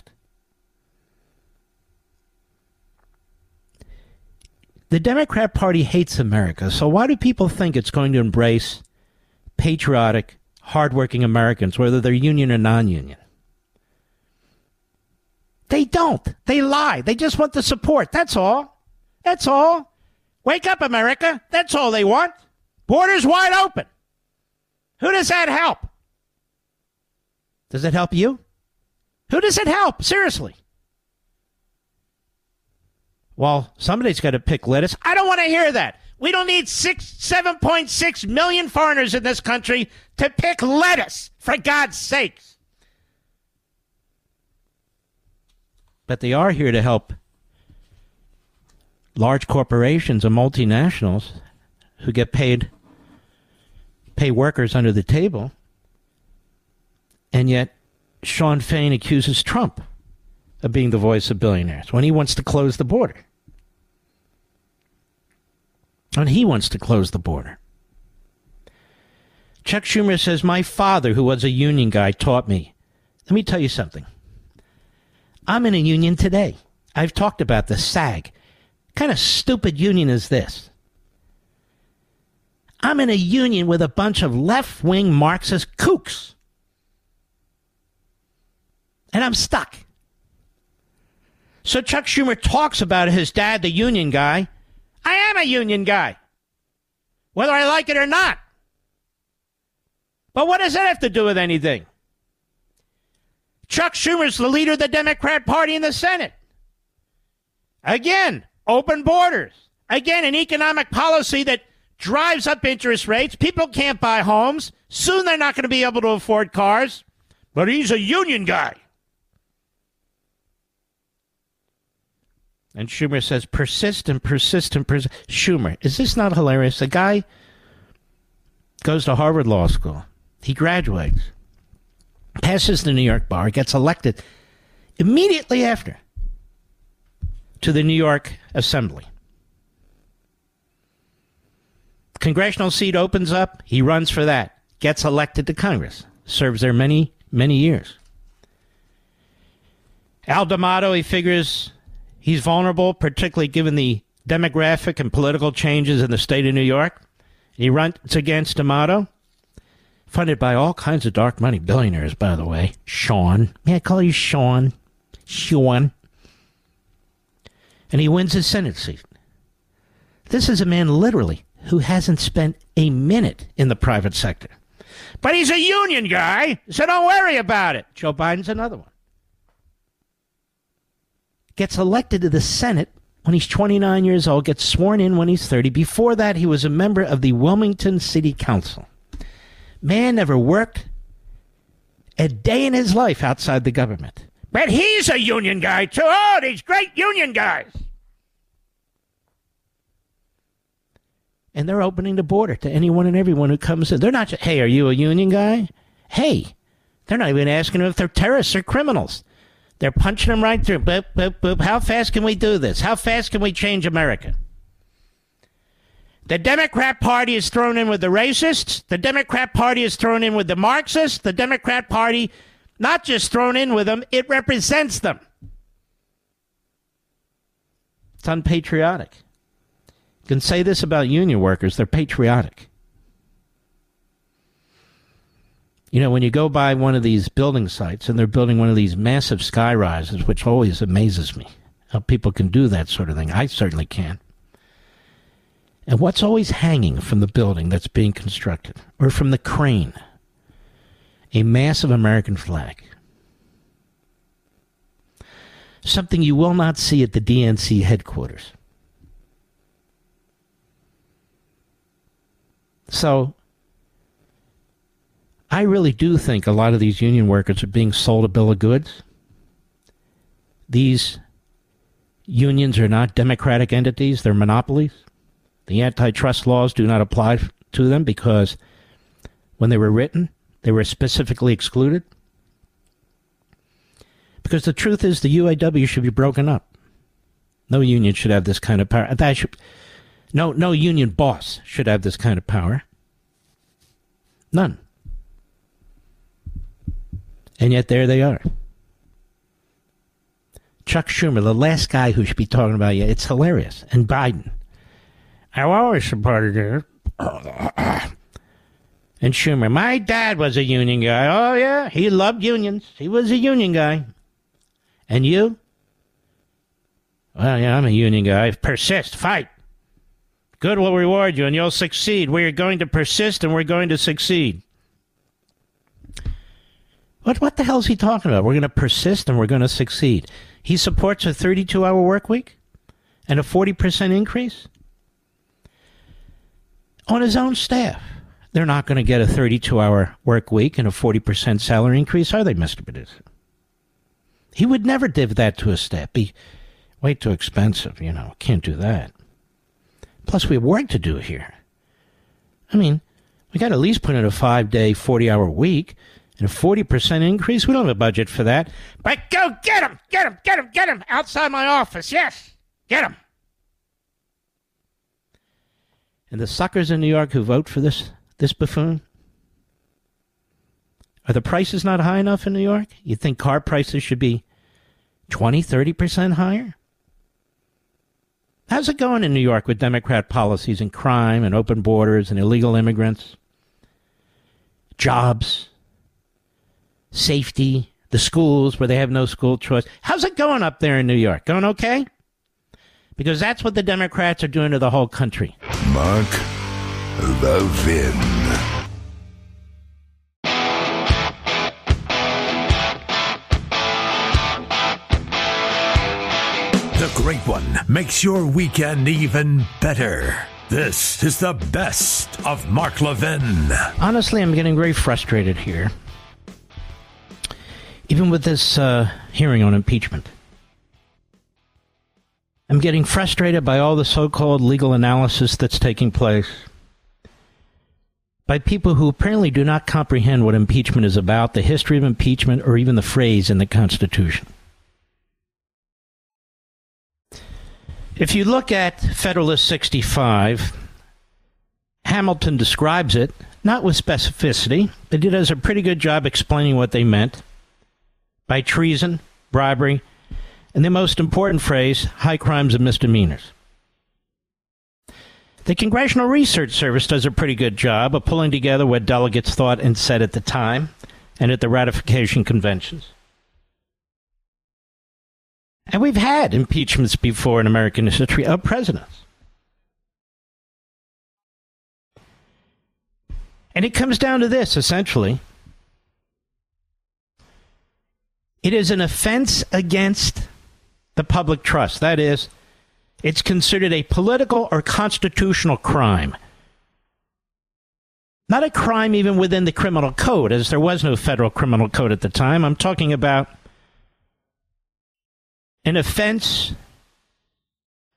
The Democrat Party hates America, so why do people think it's going to embrace patriotic, hardworking Americans, whether they're union or non-union? They don't. They lie. They just want the support. That's all. That's all. Wake up, America. That's all they want. Borders wide open. Who does that help? Does it help you? Who does it help? Seriously. Well, somebody's got to pick lettuce. I don't want to hear that. We don't need 7.6 million foreigners in this country to pick lettuce, for God's sakes. But they are here to help large corporations and multinationals who get pay workers under the table. And yet, Sean Fain accuses Trump of being the voice of billionaires when he wants to close the border. And he wants to close the border. Chuck Schumer says, my father, who was a union guy, taught me. Let me tell you something. I'm in a union today. I've talked about the SAG. What kind of stupid union is this? I'm in a union with a bunch of left-wing Marxist kooks. And I'm stuck. So Chuck Schumer talks about his dad, the union guy. I am a union guy, whether I like it or not. But what does that have to do with anything? Chuck Schumer's the leader of the Democrat Party in the Senate. Again, open borders. Again, an economic policy that drives up interest rates. People can't buy homes. Soon they're not going to be able to afford cars. But he's a union guy. And Schumer says, persist. Schumer, is this not hilarious? The guy goes to Harvard Law School. He graduates, passes the New York bar, gets elected immediately after to the New York Assembly. Congressional seat opens up. He runs for that, gets elected to Congress, serves there many, many years. Al D'Amato, he figures... he's vulnerable, particularly given the demographic and political changes in the state of New York. He runs against D'Amato, funded by all kinds of dark money billionaires, by the way. Sean. May I call you Sean? Sean. And he wins his Senate seat. This is a man, literally, who hasn't spent a minute in the private sector. But he's a union guy, so don't worry about it. Joe Biden's another one. Gets elected to the Senate when he's 29 years old, gets sworn in when he's 30. Before that, he was a member of the Wilmington City Council. Man never worked a day in his life outside the government. But he's a union guy, too. Oh, these great union guys. And they're opening the border to anyone and everyone who comes in. They're not just, hey, are you a union guy? Hey, they're not even asking them if they're terrorists or criminals. They're punching them right through. Boop, boop, boop. How fast can we do this? How fast can we change America? The Democrat Party is thrown in with the racists. The Democrat Party is thrown in with the Marxists. The Democrat Party, not just thrown in with them, it represents them. It's unpatriotic. You can say this about union workers. They're patriotic. You know, when you go by one of these building sites and they're building one of these massive sky rises, which always amazes me, how people can do that sort of thing. I certainly can. And what's always hanging from the building that's being constructed or from the crane? A massive American flag. Something you will not see at the DNC headquarters. So... I really do think a lot of these union workers are being sold a bill of goods. These unions are not democratic entities. They're monopolies. The antitrust laws do not apply to them because when they were written, they were specifically excluded. Because the truth is the UAW should be broken up. No union should have this kind of power. No union boss should have this kind of power. None. And yet there they are. Chuck Schumer, the last guy who should be talking about you. It's hilarious. And Biden. I always supported her. And Schumer, my dad was a union guy. Oh, yeah, he loved unions. He was a union guy. And you? Well, yeah, I'm a union guy. Persist. Fight. Good will reward you and you'll succeed. We're going to persist and we're going to succeed. What the hell is he talking about? We're going to persist and we're going to succeed. He supports a 32-hour work week and a 40% increase. On his own staff, they're not going to get a 32-hour work week and a 40% salary increase, are they, Mr. Producer? He would never give that to his staff. Be way too expensive, you know. Can't do that. Plus, we have work to do here. I mean, we got to at least put in a 5-day, 40-hour week. And a 40% increase? We don't have a budget for that. But go get him! Get him! Get him! Get him! Outside my office, yes! Get him! And the suckers in New York who vote for this buffoon? Are the prices not high enough in New York? You think car prices should be 20-30% higher? How's it going in New York with Democrat policies and crime and open borders and illegal immigrants? Jobs, safety, the schools where they have no school choice. How's it going up there in New York? Going okay? Because that's what the Democrats are doing to the whole country. Mark Levin. The Great One makes your weekend even better. This is the best of Mark Levin. Honestly, I'm getting very frustrated here. Even with this hearing on impeachment. I'm getting frustrated by all the so-called legal analysis that's taking place by people who apparently do not comprehend what impeachment is about, the history of impeachment, or even the phrase in the Constitution. If you look at Federalist 65, Hamilton describes it, not with specificity. They did a pretty good job explaining what they meant by treason, bribery, and the most important phrase, high crimes and misdemeanors. The Congressional Research Service does a pretty good job of pulling together what delegates thought and said at the time and at the ratification conventions. And we've had impeachments before in American history of presidents. And it comes down to this, essentially. It is an offense against the public trust. That is, it's considered a political or constitutional crime. Not a crime even within the criminal code, as there was no federal criminal code at the time. I'm talking about an offense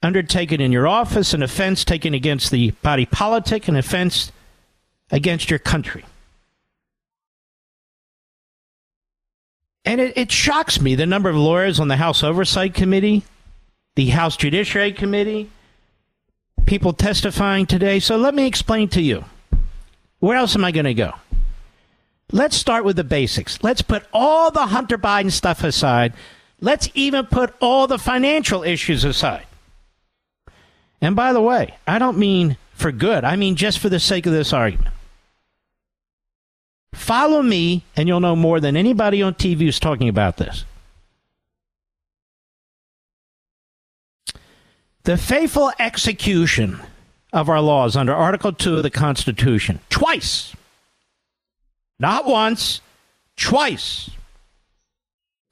undertaken in your office, an offense taken against the body politic, an offense against your country. And it shocks me, the number of lawyers on the House Oversight Committee, the House Judiciary Committee, people testifying today. So let me explain to you. Where else am I going to go? Let's start with the basics. Let's put all the Hunter Biden stuff aside. Let's even put all the financial issues aside. And by the way, I don't mean for good. I mean just for the sake of this argument. Follow me, and you'll know more than anybody on TV who's talking about this. The faithful execution of our laws under Article 2 of the Constitution, twice, not once, twice,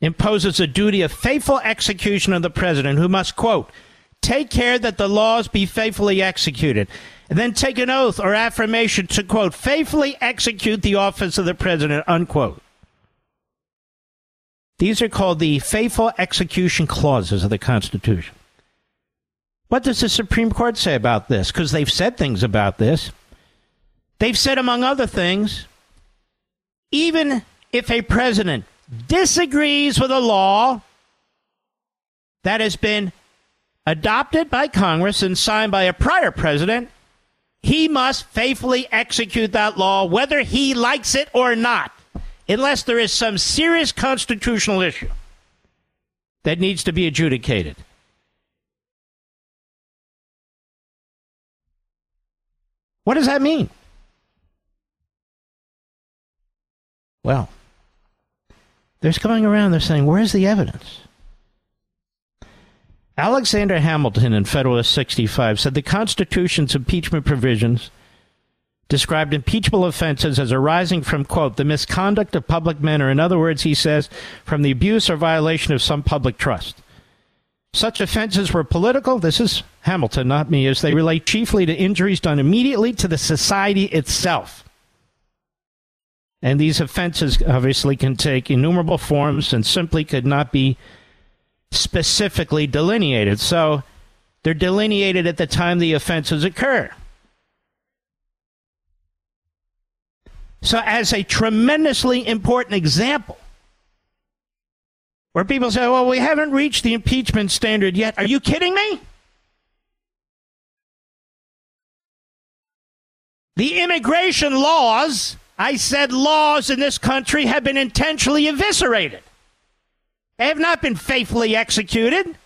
imposes a duty of faithful execution of the president who must, quote, take care that the laws be faithfully executed, and then take an oath or affirmation to, quote, faithfully execute the office of the president, unquote. These are called the faithful execution clauses of the Constitution. What does the Supreme Court say about this? Because they've said things about this. They've said, among other things, even if a president disagrees with a law that has been adopted by Congress and signed by a prior president, he must faithfully execute that law, whether he likes it or not, unless there is some serious constitutional issue that needs to be adjudicated. What does that mean? Well, they're going around, they're saying, where's the evidence? Alexander Hamilton in Federalist 65 said the Constitution's impeachment provisions described impeachable offenses as arising from, quote, the misconduct of public men, or in other words, he says, from the abuse or violation of some public trust. Such offenses were political, this is Hamilton, not me, as they relate chiefly to injuries done immediately to the society itself. And these offenses obviously can take innumerable forms and simply could not be specifically delineated. So they're delineated at the time the offenses occur. So as a tremendously important example, where people say, well, we haven't reached the impeachment standard yet. Are you kidding me? The immigration laws, I said laws in this country have been intentionally eviscerated. They have not been faithfully executed.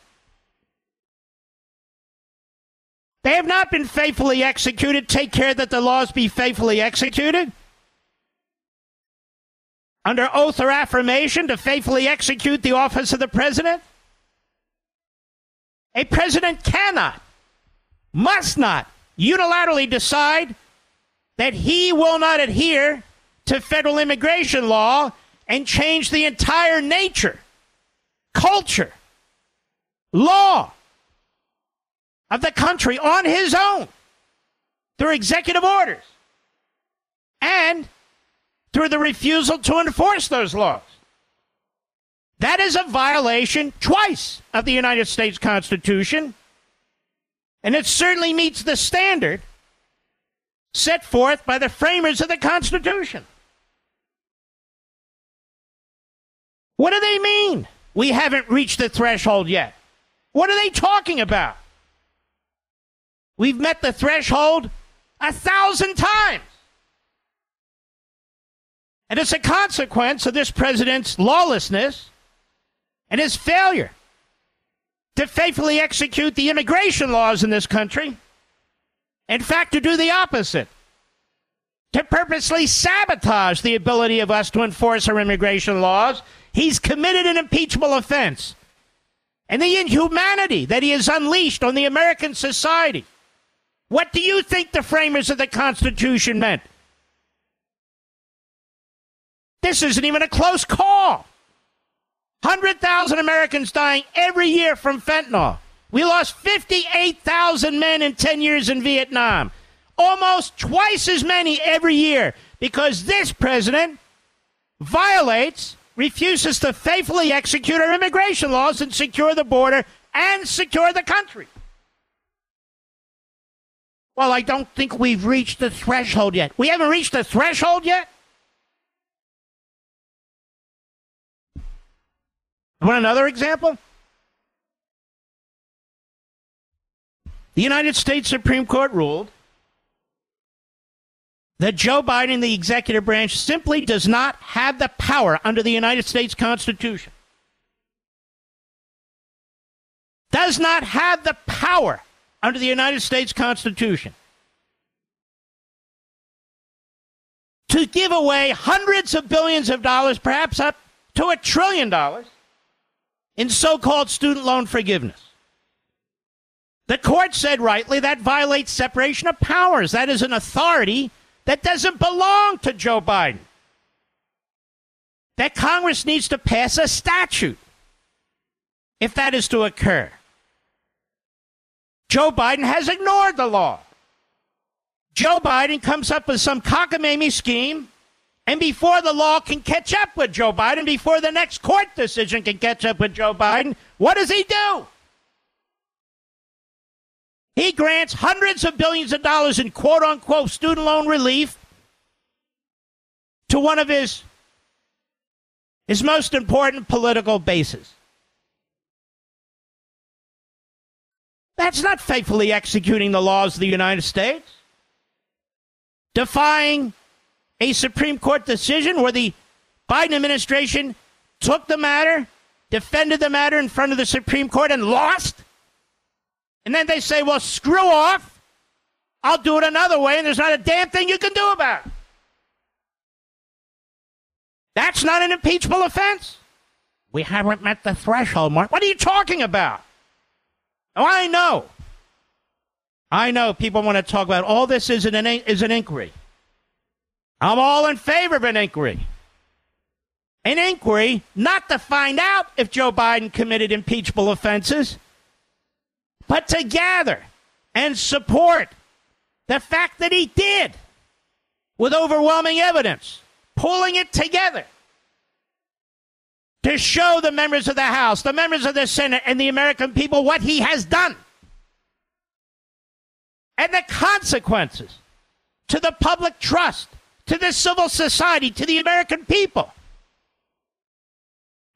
They have not been faithfully executed. Take care that the laws be faithfully executed. Under oath or affirmation to faithfully execute the office of the president. A president cannot, must not unilaterally decide that he will not adhere to federal immigration law and change the entire nature, culture, law of the country on his own through executive orders and through the refusal to enforce those laws. That is a violation twice of the United States Constitution, and it certainly meets the standard set forth by the framers of the Constitution. What do they mean? We haven't reached the threshold yet. What are they talking about? We've met the threshold 1,000 times. And it's a consequence of this president's lawlessness and his failure to faithfully execute the immigration laws in this country. In fact, to do the opposite, to purposely sabotage the ability of us to enforce our immigration laws. He's committed an impeachable offense. And the inhumanity that he has unleashed on the American society. What do you think the framers of the Constitution meant? This isn't even a close call. 100,000 Americans dying every year from fentanyl. We lost 58,000 men in 10 years in Vietnam. Almost twice as many every year because this president violates, refuses to faithfully execute our immigration laws and secure the border and secure the country. Well, I don't think we've reached the threshold yet. We haven't reached the threshold yet? Want another example? The United States Supreme Court ruled that Joe Biden, the executive branch, simply does not have the power under the United States Constitution. Does not have the power under the United States Constitution to give away hundreds of billions of dollars, perhaps up to $1 trillion, in so-called student loan forgiveness. The court said rightly that violates separation of powers. That is an authority that doesn't belong to Joe Biden. That Congress needs to pass a statute if that is to occur. Joe Biden has ignored the law. Joe Biden comes up with some cockamamie scheme, and before the law can catch up with Joe Biden, before the next court decision can catch up with Joe Biden, what does he do? He grants hundreds of billions of dollars in quote-unquote student loan relief to one of his most important political bases. That's not faithfully executing the laws of the United States. Defying a Supreme Court decision where the Biden administration took the matter, defended the matter in front of the Supreme Court and lost. And then they say, well, screw off. I'll do it another way. And there's not a damn thing you can do about it. That's not an impeachable offense. We haven't met the threshold, Mark. What are you talking about? Oh, I know people want to talk about all this is an inquiry. I'm all in favor of an inquiry. An inquiry not to find out if Joe Biden committed impeachable offenses, but to gather and support the fact that he did with overwhelming evidence, pulling it together to show the members of the House, the members of the Senate, and the American people what he has done and the consequences to the public trust, to the civil society, to the American people,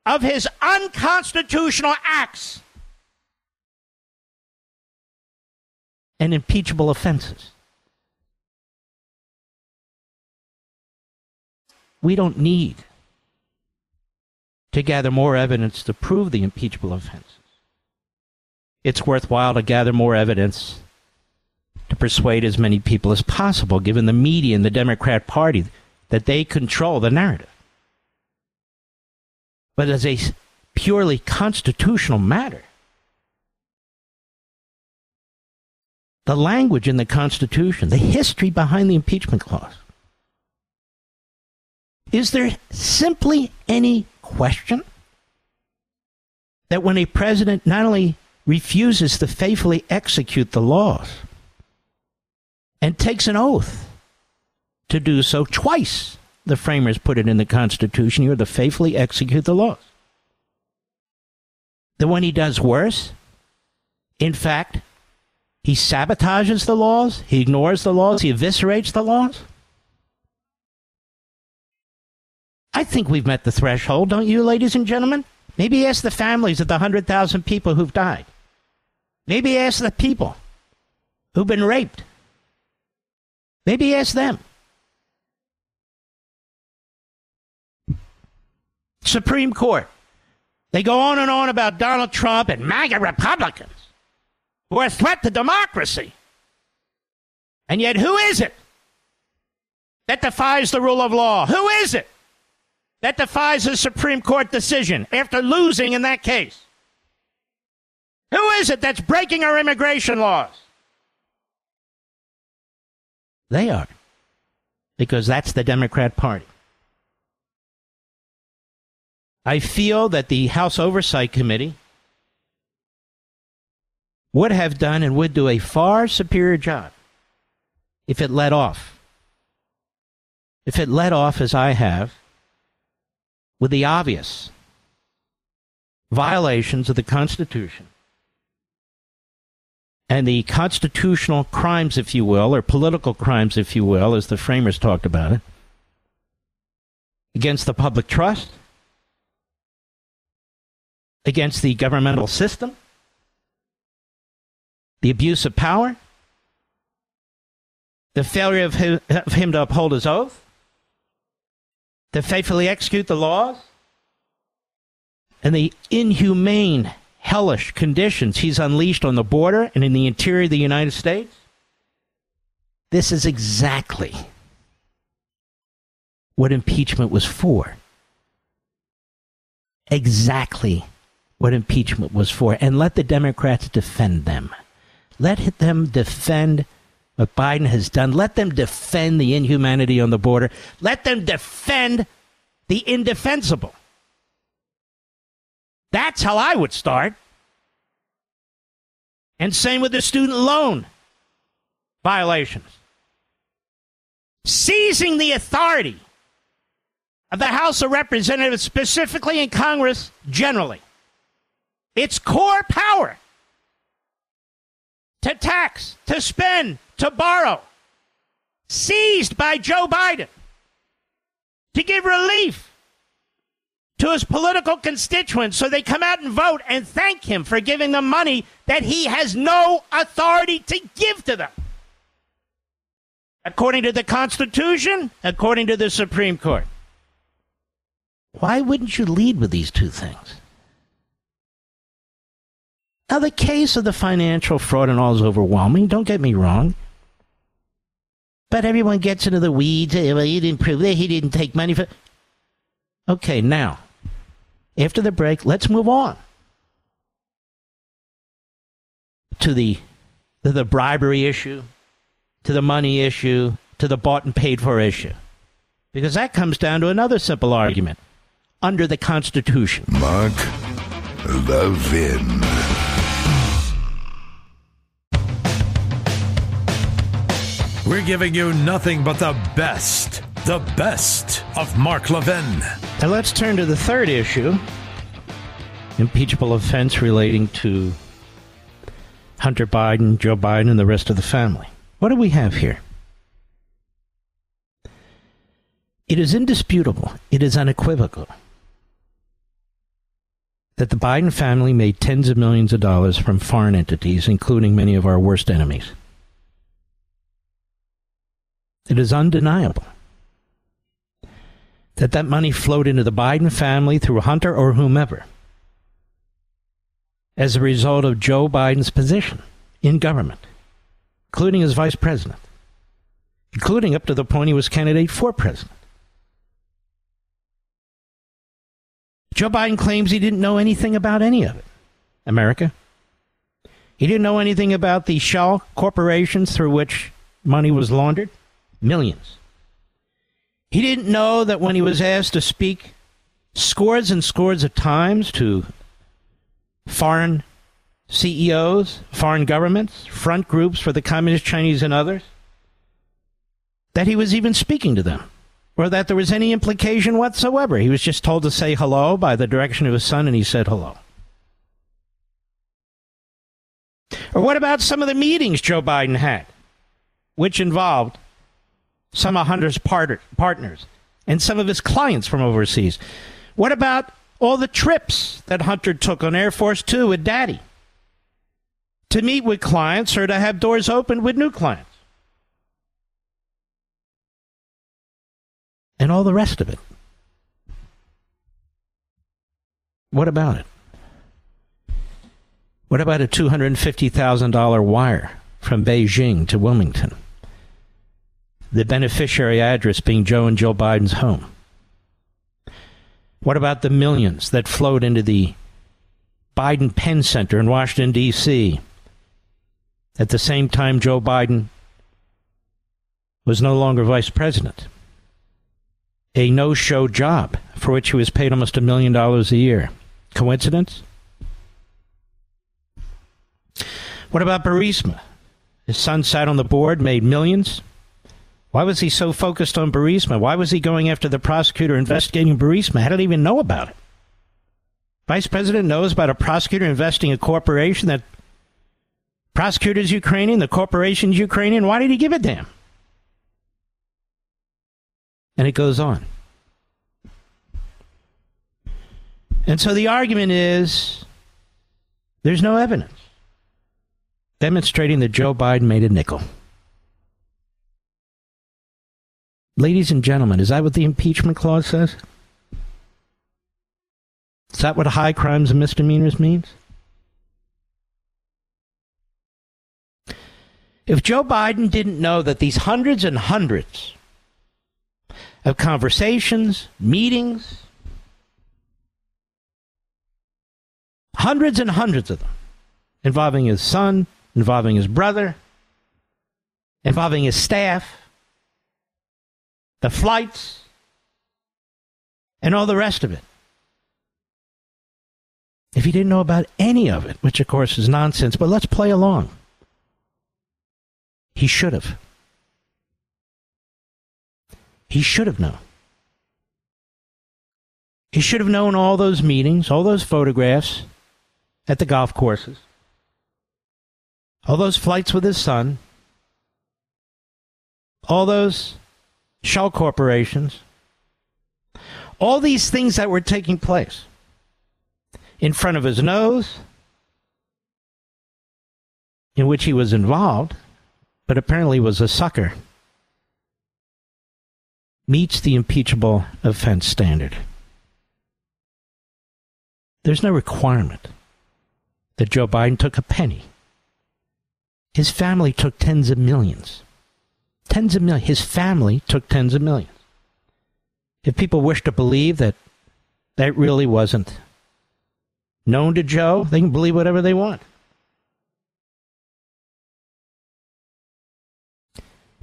of his unconstitutional acts and impeachable offenses. We don't need to gather more evidence to prove the impeachable offenses. It's worthwhile to gather more evidence to persuade as many people as possible, given the media and the Democrat Party, that they control the narrative. But as a purely constitutional matter, the language in the Constitution, the history behind the impeachment clause, is there simply any question that when a president not only refuses to faithfully execute the laws and takes an oath to do so twice, the framers put it in the Constitution, you are to faithfully execute the laws, that when he does worse, in fact, he sabotages the laws, he ignores the laws, he eviscerates the laws? I think we've met the threshold, don't you, ladies and gentlemen? Maybe ask the families of the 100,000 people who've died. Maybe ask the people who've been raped. Maybe ask them. Supreme Court. They go on and on about Donald Trump and MAGA Republicans who are a threat to democracy. And yet, who is it that defies the rule of law? Who is it that defies a Supreme Court decision after losing in that case? Who is it that's breaking our immigration laws? They are. Because that's the Democrat Party. I feel that the House Oversight Committee would have done and would do a far superior job if it let off. If it let off, as I have, with the obvious violations of the Constitution and the constitutional crimes, if you will, or political crimes, if you will, as the framers talked about it, against the public trust, against the governmental system, the abuse of power, the failure of him to uphold his oath, to faithfully execute the laws, and the inhumane, hellish conditions he's unleashed on the border and in the interior of the United States. This is exactly what impeachment was for. Exactly what impeachment was for. And let the Democrats defend them. Let them defend what Biden has done. Let them defend the inhumanity on the border. Let them defend the indefensible. That's how I would start. And same with the student loan violations. Seizing the authority of the House of Representatives, specifically in Congress, generally. Its core power to tax, to spend, to borrow, seized by Joe Biden to give relief to his political constituents so they come out and vote and thank him for giving them money that he has no authority to give to them. According to the Constitution, according to the Supreme Court. Why wouldn't you lead with these two things? Now, the case of the financial fraud and all is overwhelming. Don't get me wrong. But everyone gets into the weeds. He didn't prove that. He didn't take money for... Okay, now, after the break, let's move on to the bribery issue, to the money issue, to the bought and paid for issue. Because that comes down to another simple argument under the Constitution. Mark Levin. We're giving you nothing but the best of Mark Levin. Now let's turn to the third issue, impeachable offense relating to Hunter Biden, Joe Biden, and the rest of the family. What do we have here? It is indisputable, it is unequivocal, that the Biden family made tens of millions of dollars from foreign entities, including many of our worst enemies. It is undeniable that money flowed into the Biden family through Hunter or whomever as a result of Joe Biden's position in government, including as vice president, including up to the point he was candidate for president. Joe Biden claims he didn't know anything about any of it, America. He didn't know anything about the shell corporations through which money was laundered, millions. He didn't know that when he was asked to speak scores and scores of times to foreign CEOs, foreign governments, front groups for the Communist Chinese and others, that he was even speaking to them, or that there was any implication whatsoever. He was just told to say hello by the direction of his son, and he said hello. Or what about some of the meetings Joe Biden had, which involved some of Hunter's partners and some of his clients from overseas? What about all the trips that Hunter took on Air Force Two with Daddy to meet with clients or to have doors open with new clients? And all the rest of it. What about it? What about a $250,000 wire from Beijing to Wilmington? The beneficiary address being Joe and Jill Biden's home. What about the millions that flowed into the Biden Penn Center in Washington, D.C. at the same time Joe Biden was no longer vice president? A no-show job for which he was paid almost $1 million a year. Coincidence? What about Burisma? His son sat on the board, made millions. Why was he so focused on Burisma? Why was he going after the prosecutor investigating Burisma? I didn't even know about it. Vice President knows about a prosecutor investigating a corporation that prosecutor's Ukrainian, the corporation's Ukrainian. Why did he give a damn? And it goes on. And so the argument is there's no evidence demonstrating that Joe Biden made a nickel. Ladies and gentlemen, is that what the impeachment clause says? Is that what high crimes and misdemeanors means? If Joe Biden didn't know that these hundreds and hundreds of conversations, meetings, hundreds and hundreds of them, involving his son, involving his brother, involving his staff, the flights, and all the rest of it. If he didn't know about any of it, which of course is nonsense, but let's play along. He should have. He should have known. He should have known all those meetings, all those photographs at the golf courses, all those flights with his son, all those shell corporations, all these things that were taking place in front of his nose, in which he was involved, but apparently was a sucker, meets the impeachable offense standard. There's no requirement that Joe Biden took a penny. His family took tens of millions. His family took tens of millions. If people wish to believe that that really wasn't known to Joe, they can believe whatever they want.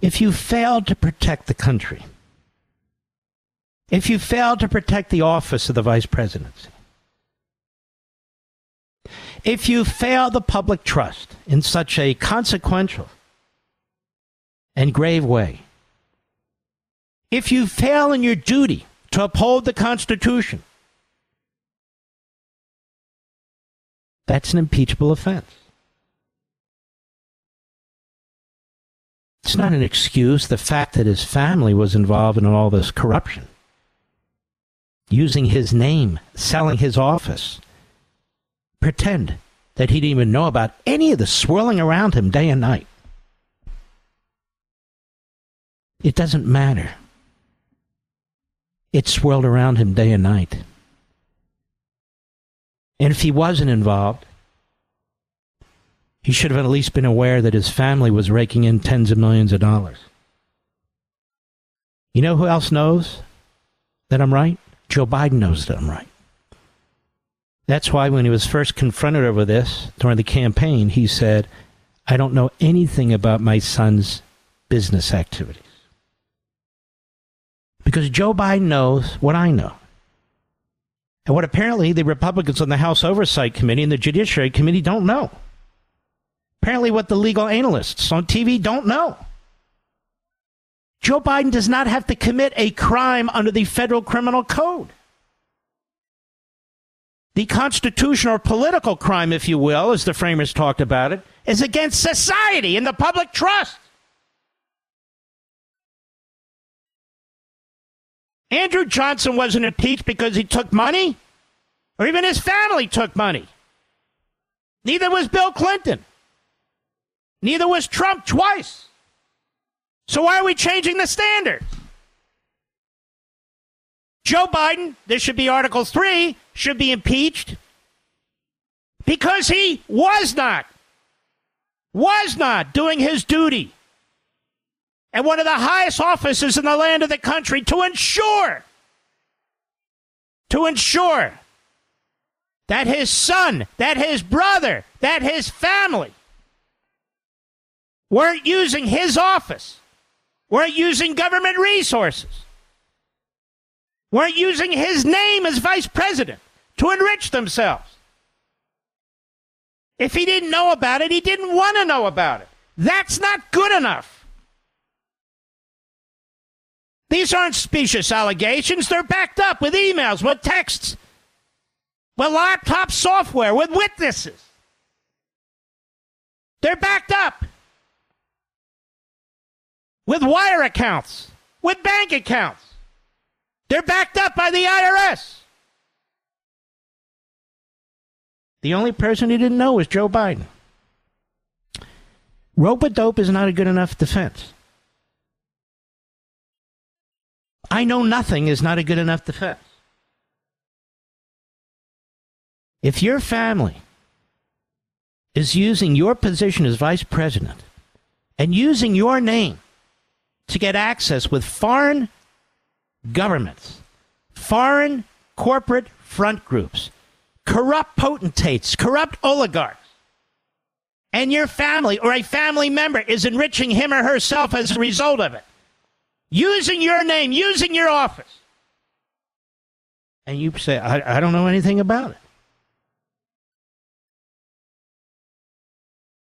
If you failed to protect the country, if you fail to protect the office of the vice presidency, if you fail the public trust in such a consequential and grave way, if you fail in your duty to uphold the Constitution, that's an impeachable offense. It's not an excuse, the fact that his family was involved in all this corruption, using his name, selling his office, pretend that he didn't even know about any of the swirling around him day and night. It doesn't matter. it swirled around him day and night. And if he wasn't involved, he should have at least been aware that his family was raking in tens of millions of dollars. You know who else knows that I'm right? Joe Biden knows that I'm right. That's why when he was first confronted over this during the campaign, he said, I don't know anything about my son's business activities. Because Joe Biden knows what I know. And what apparently the Republicans on the House Oversight Committee and the Judiciary Committee don't know. Apparently what the legal analysts on TV don't know. Joe Biden does not have to commit a crime under the federal criminal code. The constitutional or political crime, if you will, as the framers talked about it, is against society and the public trust. Andrew Johnson wasn't impeached because he took money, or even his family took money. Neither was Bill Clinton. Neither was Trump twice. So why are we changing the standard? Joe Biden, this should be Article 3, should be impeached because he was not doing his duty at one of the highest offices in the land of the country to ensure that his son, that his brother, that his family weren't using his office, weren't using government resources, weren't using his name as vice president to enrich themselves. If he didn't know about it, he didn't want to know about it. That's not good enough. These aren't specious allegations. They're backed up with emails, with texts, with laptop software, with witnesses. They're backed up with wire accounts, with bank accounts. They're backed up by the IRS. The only person he didn't know was Joe Biden. Rope-a-dope is not a good enough defense. I know nothing is not a good enough defense. If your family is using your position as vice president and using your name to get access with foreign governments, foreign corporate front groups, corrupt potentates, corrupt oligarchs, and your family or a family member is enriching him or herself as a result of it, using your name, using your office, and you say, I don't know anything about it.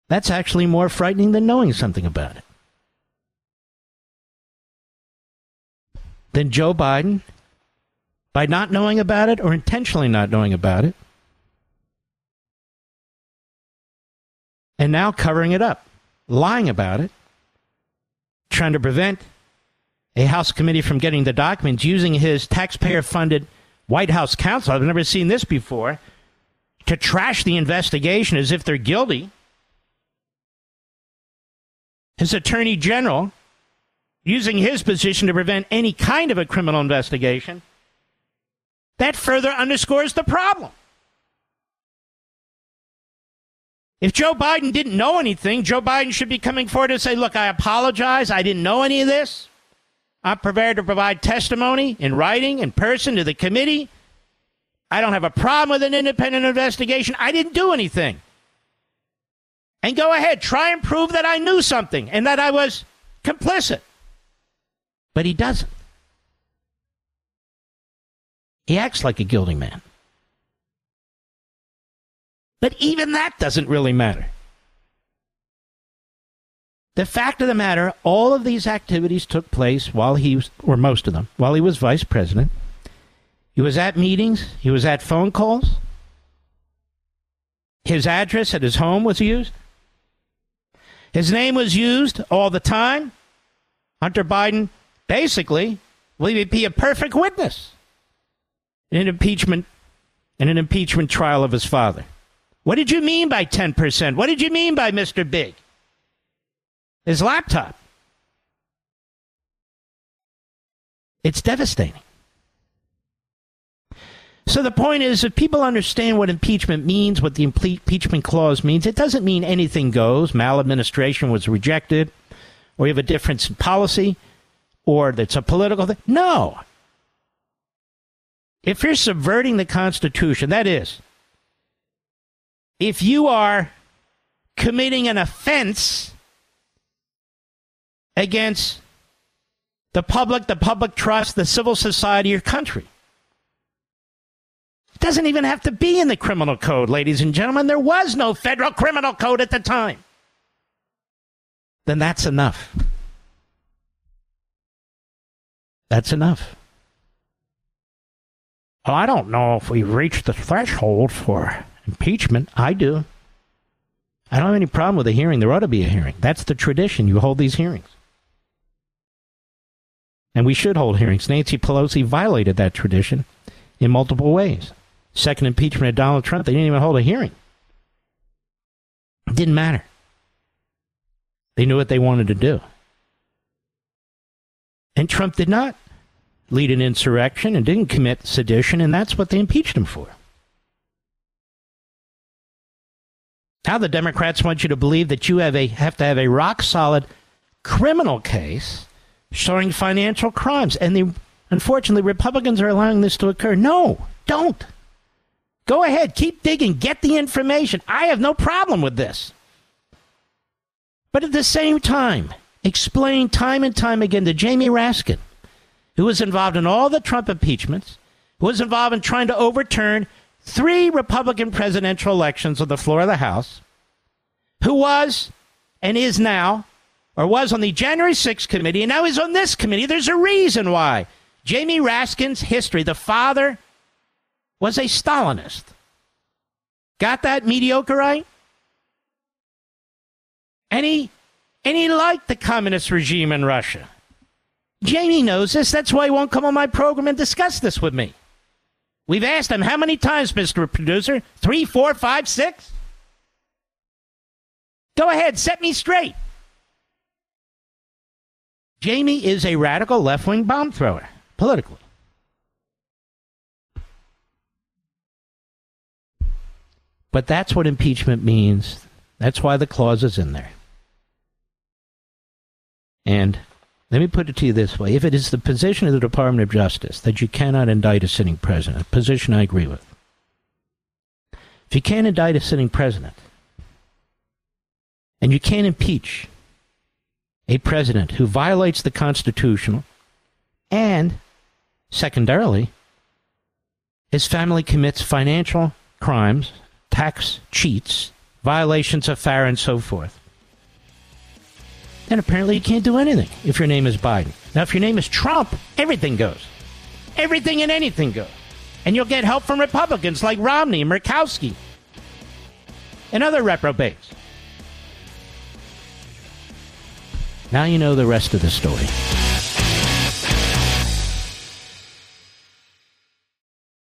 That's actually more frightening than knowing something about it. Then Joe Biden, by not knowing about it or intentionally not knowing about it, and now covering it up, lying about it, trying to prevent a House committee from getting the documents, using his taxpayer-funded White House counsel, I've never seen this before, to trash the investigation as if they're guilty. His attorney general, using his position to prevent any kind of a criminal investigation, that further underscores the problem. If Joe Biden didn't know anything, Joe Biden should be coming forward and say, look, I apologize. I didn't know any of this. I'm prepared to provide testimony in writing, in person, to the committee. I don't have a problem with an independent investigation. I didn't do anything. And go ahead, try and prove that I knew something and that I was complicit. But he doesn't. He acts like a guilty man. But even that doesn't really matter. The fact of the matter, all of these activities took place while he was, or most of them, while he was vice president. He was at meetings. He was at phone calls. His address at his home was used. His name was used all the time. Hunter Biden basically will be a perfect witness in an impeachment trial of his father. What did you mean by 10%? What did you mean by Mr. Big? His laptop. It's devastating. So the point is, if people understand what impeachment means, what the impeachment clause means, it doesn't mean anything goes. Maladministration was rejected, or we have a difference in policy, or that's a political thing. No. If you're subverting the Constitution, that is, if you are committing an offense against the public trust, the civil society, your country. It doesn't even have to be in the criminal code, ladies and gentlemen. There was no federal criminal code at the time. Then that's enough. That's enough. Well, I don't know if we reached the threshold for impeachment. I do. I don't have any problem with a hearing. There ought to be a hearing. That's the tradition. You hold these hearings. And we should hold hearings. Nancy Pelosi violated that tradition in multiple ways. Second impeachment of Donald Trump, they didn't even hold a hearing. It didn't matter. They knew what they wanted to do. And Trump did not lead an insurrection and didn't commit sedition, and that's what they impeached him for. Now the Democrats want you to believe that you have to have a rock-solid criminal case showing financial crimes. And unfortunately, Republicans are allowing this to occur. No, don't. Go ahead. Keep digging. Get the information. I have no problem with this. But at the same time, explain time and time again to Jamie Raskin, who was involved in all the Trump impeachments, who was involved in trying to overturn 3 Republican presidential elections on the floor of the House, who was and is now, or was on the January 6th committee, and now is on this committee. There's a reason why. Jamie Raskin's history, the father was a Stalinist. Got that mediocrite? And he liked the communist regime in Russia. Jamie knows this. That's why he won't come on my program and discuss this with me. We've asked him how many times, Mr. Producer? 3, 4, 5, 6? Go ahead, set me straight. Jamie is a radical left-wing bomb thrower, politically. But that's what impeachment means. That's why the clause is in there. And let me put it to you this way. If it is the position of the Department of Justice that you cannot indict a sitting president, a position I agree with. If you can't indict a sitting president, and you can't impeach a president who violates the Constitution and, secondarily, his family commits financial crimes, tax cheats, violations of FARA and so forth, then apparently you can't do anything if your name is Biden. Now, if your name is Trump, everything goes. Everything and anything goes. And you'll get help from Republicans like Romney and Murkowski and other reprobates. Now you know the rest of the story.